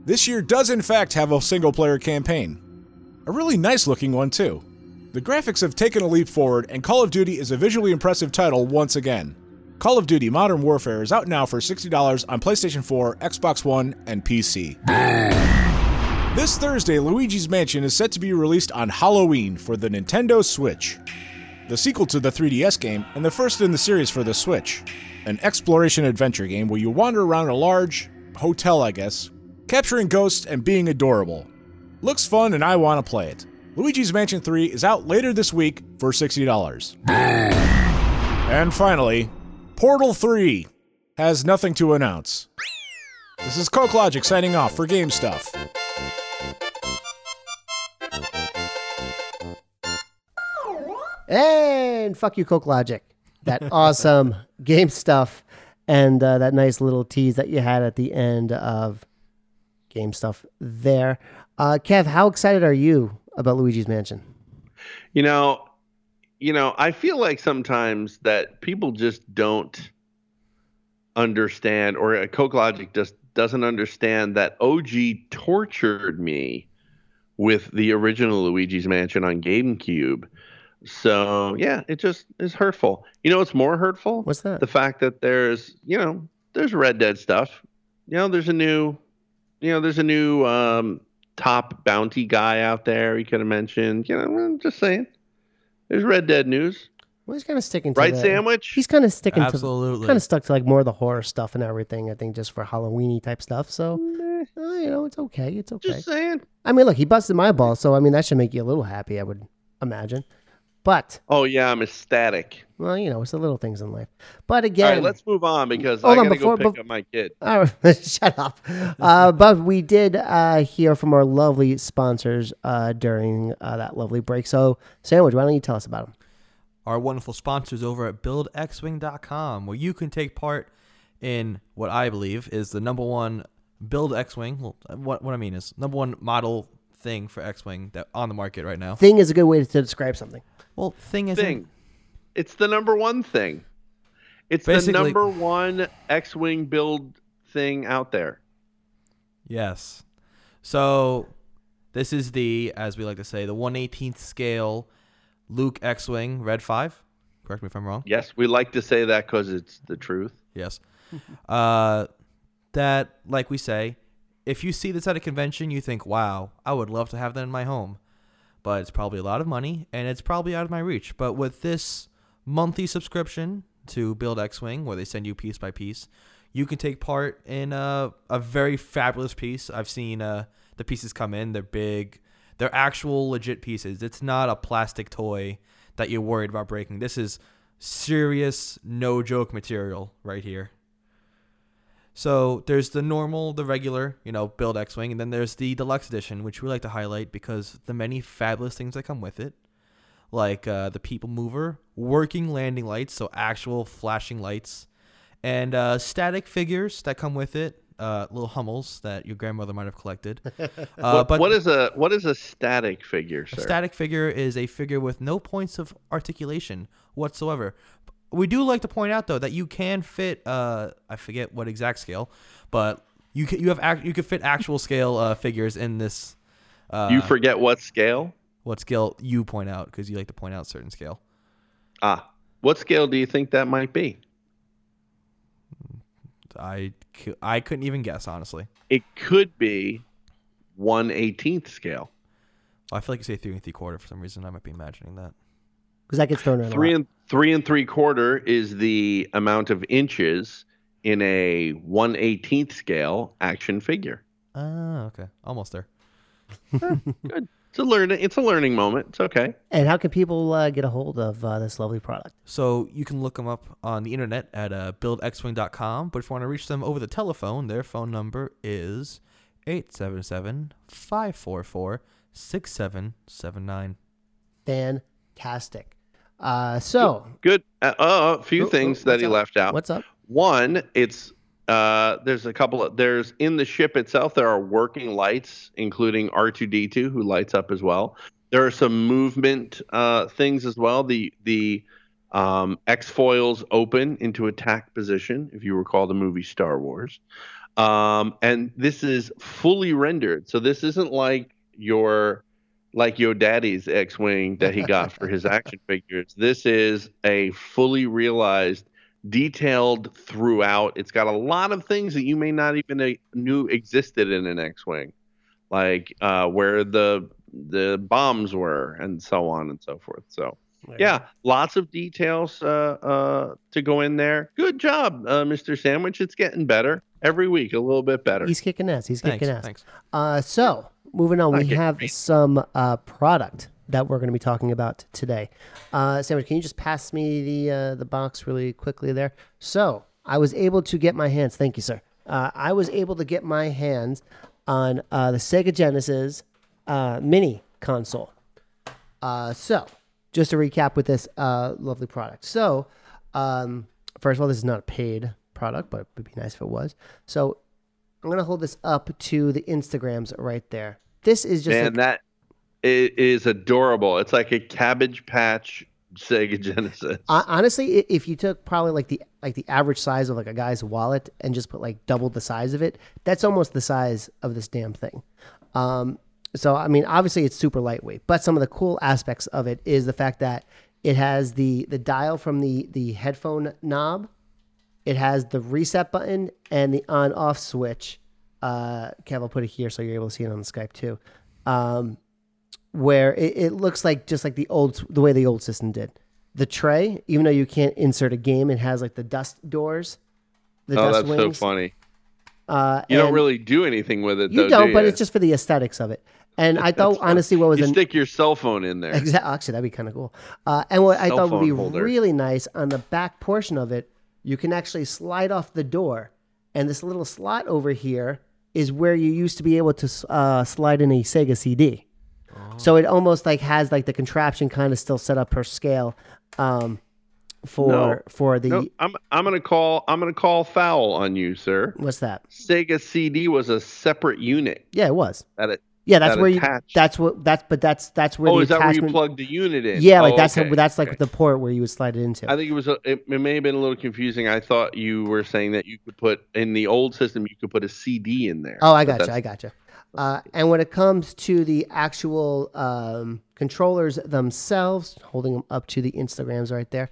this year does in fact have a single-player campaign. A really nice-looking one, too. The graphics have taken a leap forward, and Call of Duty is a visually impressive title once again. Call of Duty Modern Warfare is out now for $60 on PlayStation 4, Xbox One, and PC. This Thursday, Luigi's Mansion is set to be released on Halloween for the Nintendo Switch, the sequel to the 3DS game and the first in the series for the Switch, an exploration-adventure game where you wander around a large hotel, I guess, capturing ghosts and being adorable. Looks fun, and I want to play it. Luigi's Mansion 3 is out later this week for $60. And finally, Portal 3 has nothing to announce. This is Coke Logic signing off for Game Stuff. And fuck you, Coke Logic. That awesome Game Stuff and that nice little tease that you had at the end of Game Stuff there. Kev, how excited are you about Luigi's Mansion? You know, I feel like sometimes that people just don't understand, or Coke Logic just doesn't understand that OG tortured me with the original Luigi's Mansion on GameCube. So yeah, it just is hurtful. You know what's more hurtful? What's that? The fact that there's, you know, there's Red Dead stuff. You know, there's a new, top bounty guy out there he could have mentioned. You know, I'm just saying. There's Red Dead news. Well, he's kind of sticking to that. Sandwich? He's kind of sticking to, kind of stuck to like more of the horror stuff and everything, I think, just for Halloween-y type stuff. So, you know, it's okay. It's okay. Just saying. I mean, look, he busted my ball, so, I mean, that should make you a little happy, I would imagine. But. Oh, yeah, I'm ecstatic. Well, you know, it's the little things in life. But again. All right, let's move on because I got to go pick up my kid. All right, shut up. But we did hear from our lovely sponsors during that lovely break. So, Sandwich, why don't you tell us about them? Our wonderful sponsors over at BuildXWing.com, where you can take part in what I believe is the number one Build X-Wing. Well, what I mean is number one model thing for X-Wing that on the market right now. Thing is a good way to describe something. Well, thing is thing. It's the number one thing. It's basically the number one X-Wing build thing out there. Yes. So this is the, as we like to say, the 1/18th scale Luke X-Wing, Red 5. Correct me if I'm wrong. Yes, we like to say that because it's the truth. Yes. That, like we say, if you see this at a convention, you think, wow, I would love to have that in my home. But it's probably a lot of money, and it's probably out of my reach. But with this monthly subscription to Build X-Wing, where they send you piece by piece, you can take part in a very fabulous piece. I've seen the pieces come in. They're big. They're actual legit pieces. It's not a plastic toy that you're worried about breaking. This is serious, no-joke material right here. So there's the normal, the regular, you know, Build X-Wing, and then there's the deluxe edition, which we like to highlight because the many fabulous things that come with it, like the People Mover, working landing lights, so actual flashing lights, and static figures that come with it. Little Hummels that your grandmother might have collected. But what is a static figure, sir? A static figure is a figure with no points of articulation whatsoever. We do like to point out though that you can fit I forget what exact scale, but you can fit actual scale figures in this. You forget what scale? What scale you point out because you like to point out certain scale. Ah, what scale do you think that might be? I couldn't even guess, honestly. It could be 1/18th scale. I feel like you say 3 3/4 for some reason. I might be imagining that because that gets thrown around. 3 3/4 is the amount of inches in a 1/18th scale action figure. Oh, okay, almost there. Good. It's a learning moment. It's okay. And how can people get a hold of this lovely product? So you can look them up on the internet at buildxwing.com. But if you want to reach them over the telephone, their phone number is 877-544-6779. Fantastic. So good. A few things that he left out. What's up? One, it's there's in the ship itself, there are working lights, including R2-D2 who lights up as well. There are some movement things as well. The X-foils open into attack position, if you recall the movie Star Wars. And this is fully rendered. So this isn't like your daddy's X-Wing that he got for his action figures. This is a fully realized, detailed throughout. It's got a lot of things that you may not even knew existed in an X-Wing, like where the bombs were and so on and so forth. So yeah, lots of details to go in there. Good job, Mr. Sandwich. It's getting better every week, a little bit better. He's kicking ass. Thanks. So moving on, we have some product that we're going to be talking about today. Sandwich, can you just pass me the box really quickly there? So I was able to get my hands. Thank you, sir. I was able to get my hands on the Sega Genesis mini console. So just to recap with this lovely product. So first of all, this is not a paid product, but it would be nice if it was. So I'm going to hold this up to the Instagrams right there. This is just... It is adorable. It's like a Cabbage Patch Sega Genesis. Honestly, if you took probably like the average size of like a guy's wallet and just put like double the size of it, that's almost the size of this damn thing. So, I mean, obviously it's super lightweight, but some of the cool aspects of it is the fact that it has the dial from the headphone knob It has the reset button and the on-off switch. Kev, I'll put it here so you're able to see it on Skype too. Where it looks like just like the way the old system did. The tray, even though you can't insert a game, it has like the dust doors. That's wings. So funny. You don't really do anything with it. You don't, but it's just for the aesthetics of it. And I thought, honestly, what was stick your cell phone in there? Exactly. Actually, that'd be kind of cool. And what I thought would be really nice on the back portion of it, you can actually slide off the door, and this little slot over here is where you used to be able to slide in a Sega CD. Oh. So it almost like has like the contraption kind of still set up per scale. I'm gonna call foul on you, sir. What's that? Sega CD was a separate unit. Yeah, it was. That's where you plug the unit in. Yeah, the port where you would slide it into. I think it was. It may have been a little confusing. I thought you were saying that you could put in the old system. You could put a CD in there. Oh, I gotcha. And when it comes to the actual controllers themselves, holding them up to the Instagrams right there.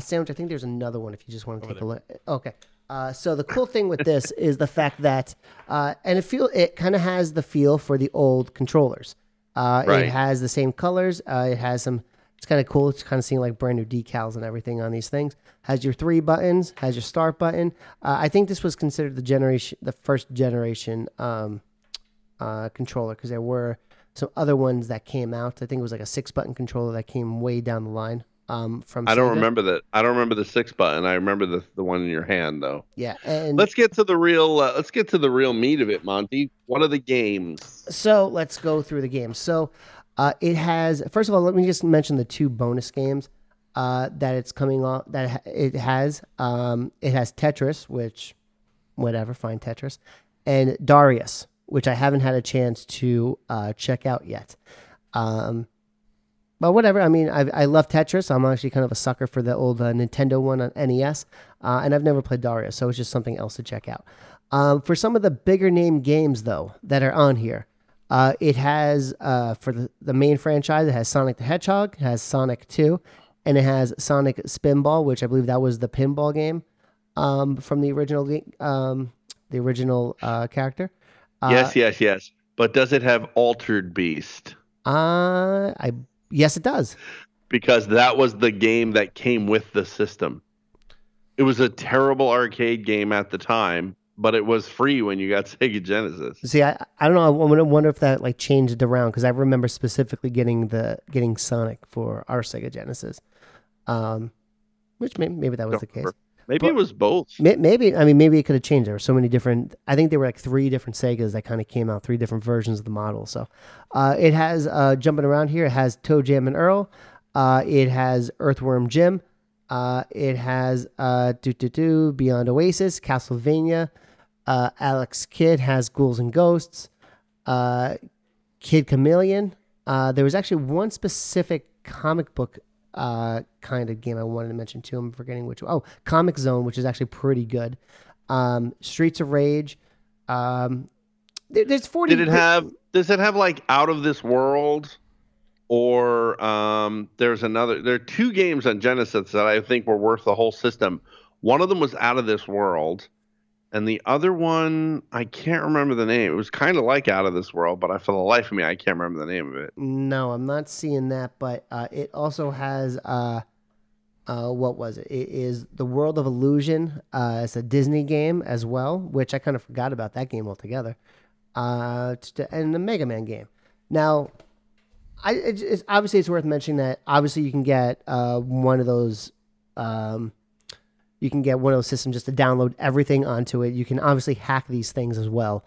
Sandwich, I think there's another one if you just want to take a look. Okay. So the cool thing with this is the fact that, and it kind of has the feel for the old controllers. Right. It has the same colors. It has some. It's kind of cool. It's kind of seeing like brand new decals and everything on these things. Has your 3 buttons. Has your start button. I think this was considered the first generation controller because there were some other ones that came out. I think it was like a 6-button controller that came way down the line. I don't remember the 6 button. I remember the one in your hand though. Yeah, and let's get to the real. Let's get to the real meat of it, Monty. What are the games? So let's go through the games. So it has. First of all, let me just mention the 2 bonus games that it's coming off. That it has. It has Tetris, which, whatever, fine Tetris, and Darius, which I haven't had a chance to check out yet. But whatever, I mean, I love Tetris. I'm actually kind of a sucker for the old Nintendo one on NES, and I've never played Daria, so it's just something else to check out. For some of the bigger name games, though, that are on here, it has, for the main franchise, it has Sonic the Hedgehog, it has Sonic 2, and it has Sonic Spinball, which I believe that was the pinball game from the original character. Yes. But does it have Altered Beast? Yes, it does. Because that was the game that came with the system. It was a terrible arcade game at the time, but it was free when you got Sega Genesis. See, I don't know. I wonder if that like changed it around because I remember specifically getting Sonic for our Sega Genesis, which maybe that was the case. Maybe it was both. Maybe it could have changed. There were so many different. I think there were like 3 different Segas that kind of came out, 3 different versions of the model. So, it has jumping around here. It has Toe Jam and Earl. It has Earthworm Jim. It has Beyond Oasis, Castlevania. Alex Kidd has Ghouls and Ghosts. Kid Chameleon. There was actually one specific comic book kind of game I wanted to mention too. I'm forgetting which one. Oh, Comic Zone, which is actually pretty good. Streets of Rage. There's 40. Does it have like Out of This World? Or there's another. There are 2 games on Genesis that I think were worth the whole system. One of them was Out of This World, and the other one I can't remember the name. It was kind of like Out of This World, but for the life of me, I can't remember the name of it. No, I'm not seeing that. But it also has what was it? It is The World of Illusion. It's a Disney game as well, which I kind of forgot about that game altogether. And the Mega Man game. Now, it's worth mentioning that obviously you can get one of those. You can get one of those systems just to download everything onto it. You can obviously hack these things as well.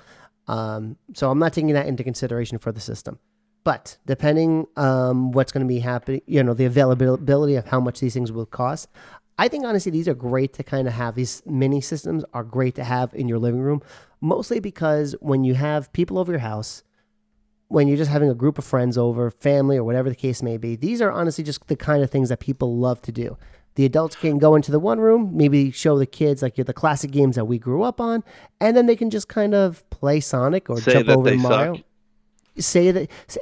So I'm not taking that into consideration for the system. But depending what's going to be happening, you know, the availability of how much these things will cost, I think honestly these are great to kind of have. These mini systems are great to have in your living room, mostly because when you have people over your house, when you're just having a group of friends over, family or whatever the case may be, these are honestly just the kind of things that people love to do. The adults can go into the one room, maybe show the kids like the classic games that we grew up on, and then they can just kind of play Sonic or jump over Mario.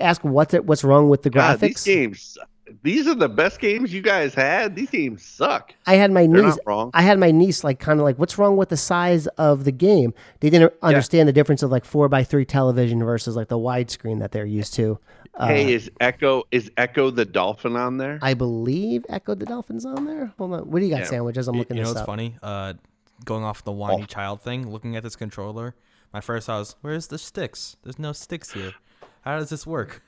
Ask what's wrong with the graphics. These games suck. these are the best games you guys had. These games suck. I had my niece. I had my niece like kind of like, what's wrong with the size of the game? They didn't understand the difference of like 4x3 television versus like the widescreen that they're used to. Hey, is Echo the Dolphin on there? I believe Echo the Dolphin's on there. Hold on, what do you got, sandwiches? I'm looking. You know what's funny? Going off the whiny child thing, looking at this controller, my first thought was, "Where's the sticks? There's no sticks here. How does this work?"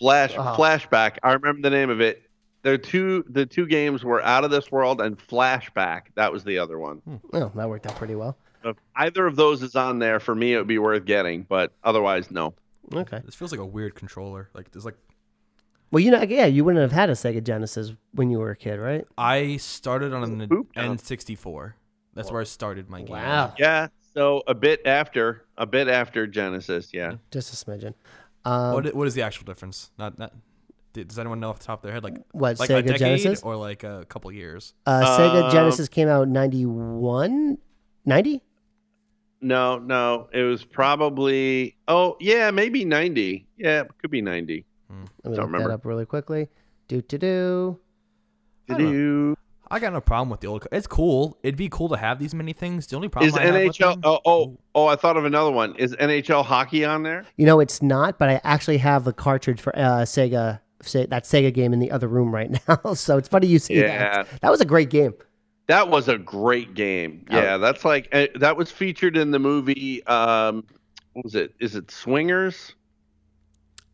Flashback. I remember the name of it. The two games were Out of This World and Flashback. That was the other one. Well, that worked out pretty well. So if either of those is on there, for me, it would be worth getting, but otherwise, no. Okay. This feels like a weird controller. Like there's like, well, you know, yeah, you wouldn't have had a Sega Genesis when you were a kid, right? I started on an N64. That's where I started my game. Wow. Yeah. So a bit after Genesis. Yeah. Just a smidgen. What is the actual difference? Not. Does anyone know off the top of their head? Like what? Like Sega a decade Genesis? Or like a couple years? Sega Genesis came out in 91, 90. No, it was probably, maybe 90. Yeah, it could be 90. Let me look that up really quickly. I got no problem with the old. It's cool. It'd be cool to have these many things. The only problem is NHL. I thought of another one. Is NHL hockey on there? You know, it's not. But I actually have a cartridge for Sega. That Sega game in the other room right now. So it's funny you say that. That was a great game. That was a great game. Yeah, that's like that was featured in the movie. What was it? Is it Swingers?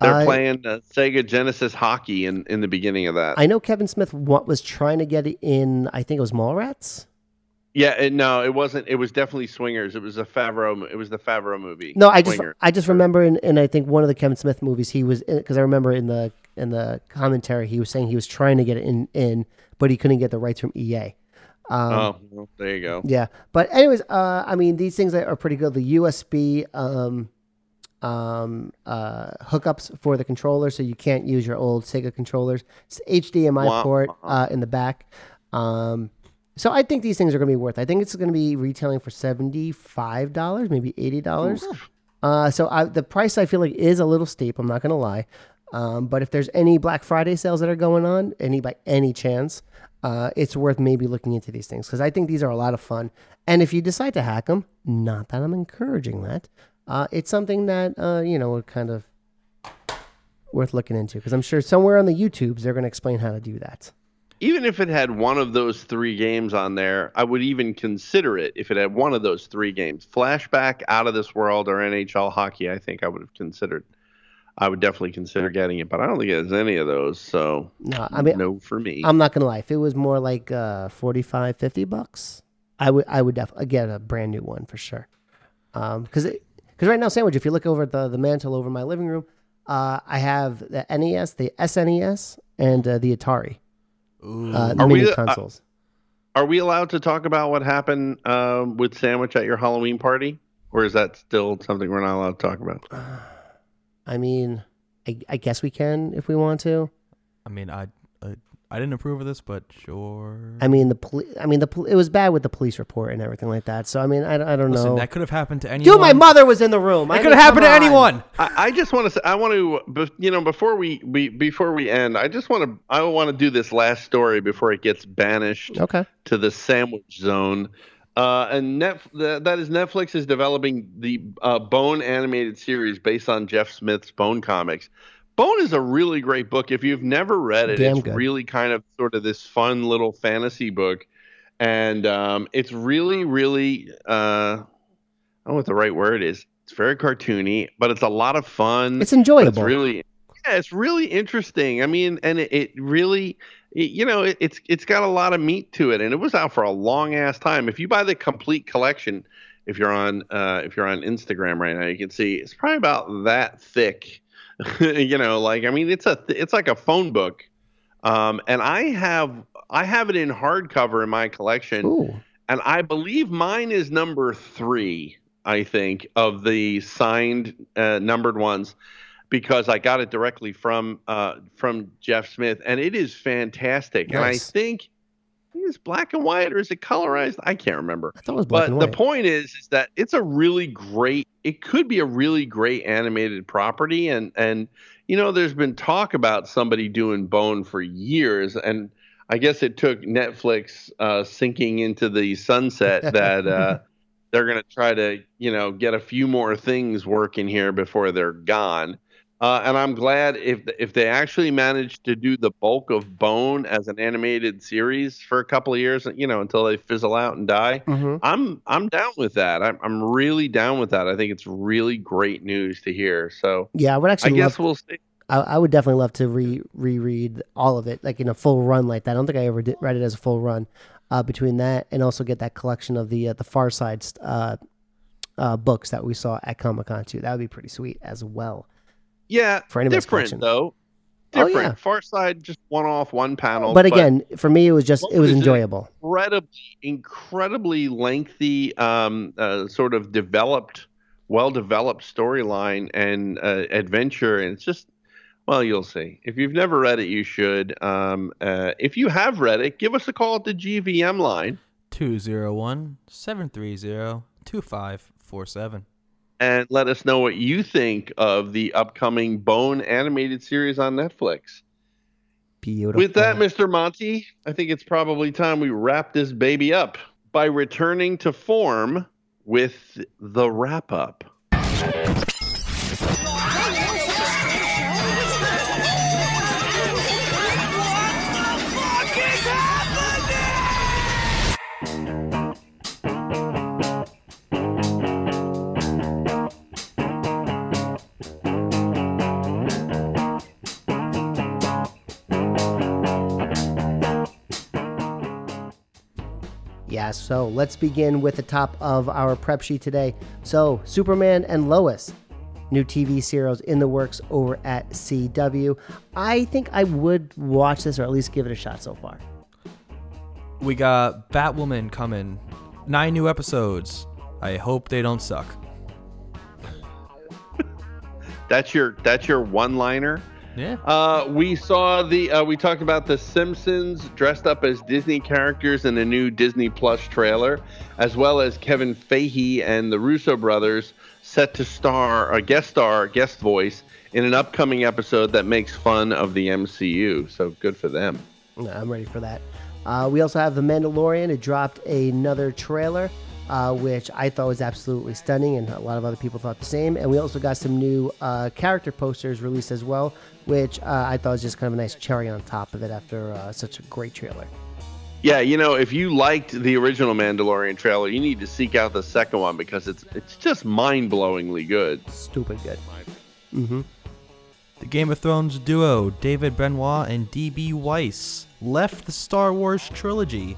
They're playing Sega Genesis hockey in the beginning of that. I know Kevin Smith was trying to get it in. I think it was Mallrats. Yeah, no, it wasn't. It was definitely Swingers. It was the Favreau movie. No, I just remember in I think one of the Kevin Smith movies he was, because I remember in the commentary he was saying he was trying to get it in, but he couldn't get the rights from EA. Well, there you go. Yeah. But anyways, I mean, these things are pretty good. The USB hookups for the controller, so you can't use your old Sega controllers. It's HDMI port in the back. So I think these things are going to be worth it. I think it's going to be retailing for $75, maybe $80. So the price I feel like is a little steep. I'm not going to lie. But if there's any Black Friday sales that are going on, by any chance, it's worth maybe looking into these things, because I think these are a lot of fun. And if you decide to hack them, not that I'm encouraging that, it's something that kind of worth looking into, because I'm sure somewhere on the YouTubes they're going to explain how to do that. Even if it had one of those three games on there, I would even consider it if it had one of those three games: Flashback, Out of This World, or NHL Hockey. I think I would have considered. I would definitely consider getting it, but I don't think it has any of those, so no for me. I'm not going to lie. If it was more like $45, $50, I would definitely get a brand new one for sure. Because right now, Sandwich, if you look over at the mantle over my living room, I have the NES, the SNES, and the Atari mini consoles. Are we allowed to talk about what happened with Sandwich at your Halloween party? Or is that still something we're not allowed to talk about? I mean, I guess we can if we want to. I mean, I didn't approve of this, but sure. I mean, it was bad with the police report and everything like that. So I mean, I don't know. That could have happened to anyone. Dude, my mother was in the room. It could have happened to anyone. I just want to say, before we end, I want to do this last story before it gets banished to the sandwich zone. And Netflix is developing the Bone animated series based on Jeff Smith's Bone comics. Bone is a really great book. If you've never read it, it's really kind of sort of this fun little fantasy book. And it's really, really, I don't know what the right word is. It's very cartoony, but it's a lot of fun. It's enjoyable. It's really interesting. I mean, and it really... it's got a lot of meat to it, and it was out for a long ass time. If you buy the complete collection, if you're on Instagram right now, you can see it's probably about that thick. It's like a phone book. And I have it in hardcover in my collection. Ooh. And I believe mine is number 3, I think, of the signed numbered ones, because I got it directly from Jeff Smith, and it is fantastic. Nice. And I think it's black and white, or is it colorized? I can't remember. I thought it was black and white. But the point is that it's a really great. It could be a really great animated property, and you know, there's been talk about somebody doing Bone for years, and I guess it took Netflix sinking into the sunset that they're going to try to, you know, get a few more things working here before they're gone. And I'm glad if they actually managed to do the bulk of Bone as an animated series for a couple of years, you know, until they fizzle out and die. Mm-hmm. I'm down with that. I'm really down with that. I think it's really great news to hear. So yeah, I would actually. I guess we'll see. I would definitely love to reread all of it, like in a full run like that. I don't think I ever read it as a full run. Between that and also get that collection of the Far Side books that we saw at Comic-Con too. That would be pretty sweet as well. Yeah, for anybody's collection. Different. Oh, yeah. Far Side, just one-off, one panel. But again, for me, it was enjoyable. Incredibly lengthy, sort of well-developed storyline and adventure. And it's just, well, you'll see. If you've never read it, you should. If you have read it, give us a call at the GVM line. 201-730-2547. And let us know what you think of the upcoming Bone animated series on Netflix. Beautiful. With that, Mr. Monty, I think it's probably time we wrap this baby up by returning to form with the wrap-up. Yeah, so let's begin with the top of our prep sheet today. So, Superman and Lois, new TV serials in the works over at CW. I think I would watch this or at least give it a shot so far. We got Batwoman coming. 9 new episodes. I hope they don't suck. That's your one-liner? Yeah. We talked about the Simpsons dressed up as Disney characters in a new Disney Plus trailer, as well as Kevin Feige and the Russo brothers set to guest voice in an upcoming episode that makes fun of the MCU. So good for them. Yeah, I'm ready for that. We also have The Mandalorian. It dropped another trailer, which I thought was absolutely stunning, and a lot of other people thought the same. And we also got some new character posters released as well, which I thought was just kind of a nice cherry on top of it after such a great trailer. Yeah, you know, if you liked the original Mandalorian trailer, you need to seek out the second one because it's just mind-blowingly good. Stupid good. Mm-hmm. The Game of Thrones duo, David Benioff and D.B. Weiss, left the Star Wars trilogy.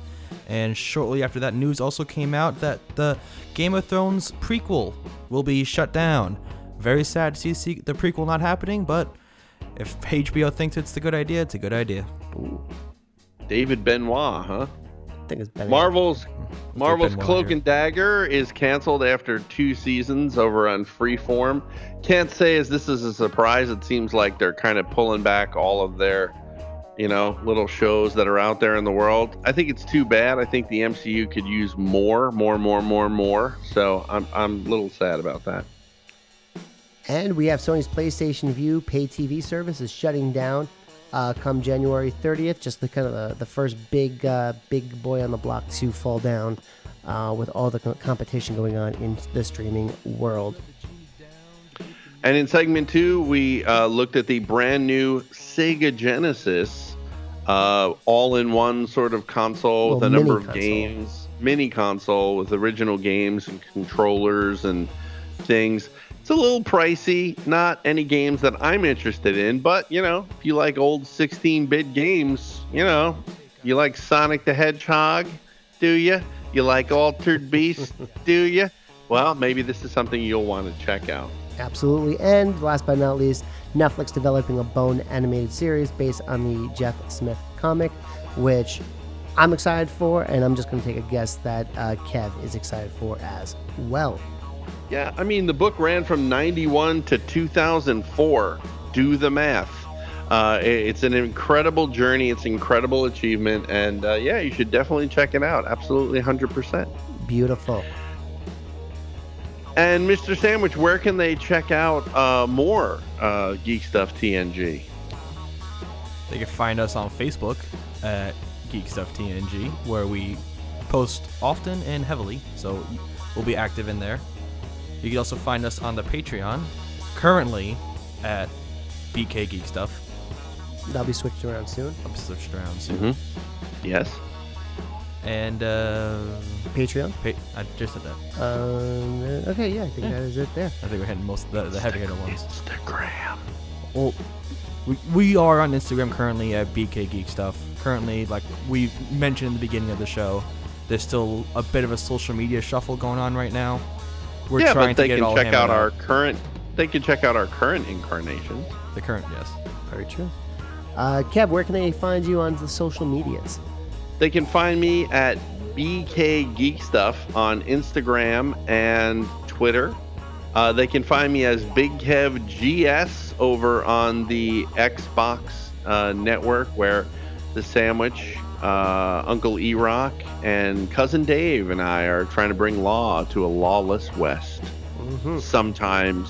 And shortly after that, news also came out that the Game of Thrones prequel will be shut down. Very sad to see the prequel not happening, but if HBO thinks it's a good idea, it's a good idea. Ooh. David Benioff, huh? I think it's Benioff. Marvel's Cloak and Dagger is canceled after 2 seasons over on Freeform. Can't say as this is a surprise. It seems like they're kind of pulling back all of their, you know, little shows that are out there in the world. I think it's too bad. I think the MCU could use more. So I'm a little sad about that. And we have Sony's PlayStation Vue pay TV service is shutting down come January 30th. Just the kind of the first big boy on the block to fall down with all the competition going on in the streaming world. And in segment 2, we looked at the brand new Sega Genesis all-in-one sort of console with a number of games. Mini console with original games and controllers and things. It's a little pricey. Not any games that I'm interested in. But, you know, if you like old 16-bit games, you know, you like Sonic the Hedgehog, do you? You like Altered Beast, do you? Well, maybe this is something you'll want to check out. Absolutely. And last but not least, Netflix developing a Bone animated series based on the Jeff Smith comic, which I'm excited for, and I'm just going to take a guess that Kev is excited for as well. Yeah, I mean, the book ran from 91 to 2004. Do the math. It's an incredible journey. It's an incredible achievement. And yeah, you should definitely check it out. Absolutely 100%. Beautiful. And Mr. Sandwich, where can they check out more Geek Stuff TNG? They can find us on Facebook at Geek Stuff TNG, where we post often and heavily, so we'll be active in there. You can also find us on the Patreon, currently at BK Geek Stuff. That'll be switched around soon. Mm-hmm. Yes. And Patreon? I just said that. Okay, yeah, I think that is it there. I think we're hitting most of the heavy hitter ones. Instagram. Well, we are on Instagram currently at BK Geek Stuff. Currently, like we mentioned in the beginning of the show, there's still a bit of a social media shuffle going on right now. We're trying to get all hammered out. They can check out our current incarnations. The current, yes. Very true. Kev, where can they find you on the social medias? They can find me at BK Geek Stuff on Instagram and Twitter. They can find me as Big Kev GS over on the Xbox network, where the Sandwich, Uncle E-Rock, and Cousin Dave and I are trying to bring law to a lawless West. Mm-hmm. Sometimes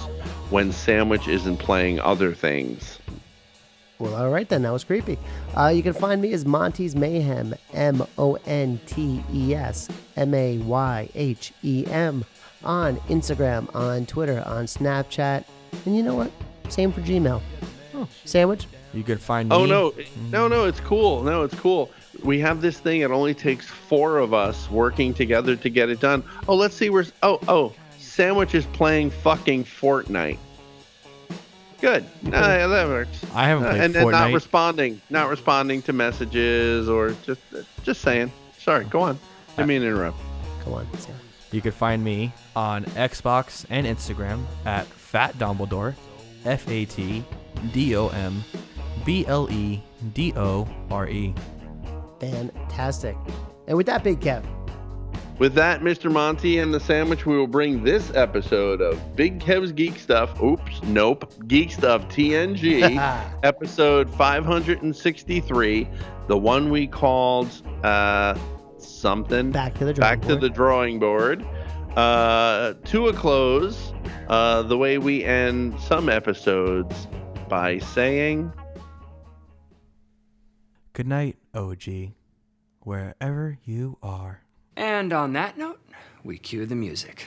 when Sandwich isn't playing other things. Well, all right then. That was creepy. You can find me as Montes Mayhem, MONTES MAYHEM, on Instagram, on Twitter, on Snapchat, and you know what? Same for Gmail. Oh. Sandwich? You can find me. Oh, no, it's cool. No, it's cool. We have this thing. It only takes four of us working together to get it done. Oh, let's see. Sandwich is playing fucking Fortnite. Good. Yeah, that works. I haven't played Fortnite. And not responding to messages, or just saying. Sorry, go on. Didn't mean to interrupt. Go on. Sam. You can find me on Xbox and Instagram at Fat Dumbledore, FATDOMBLEDORE. Fantastic. And with that, Big Kev. With that, Mr. Monty and the Sandwich, we will bring this episode of Big Kev's Geek Stuff, Geek Stuff TNG, episode 563, the one we called something. Back to the drawing board. To a close, the way we end some episodes by saying, good night, OG, wherever you are. And on that note, we cue the music.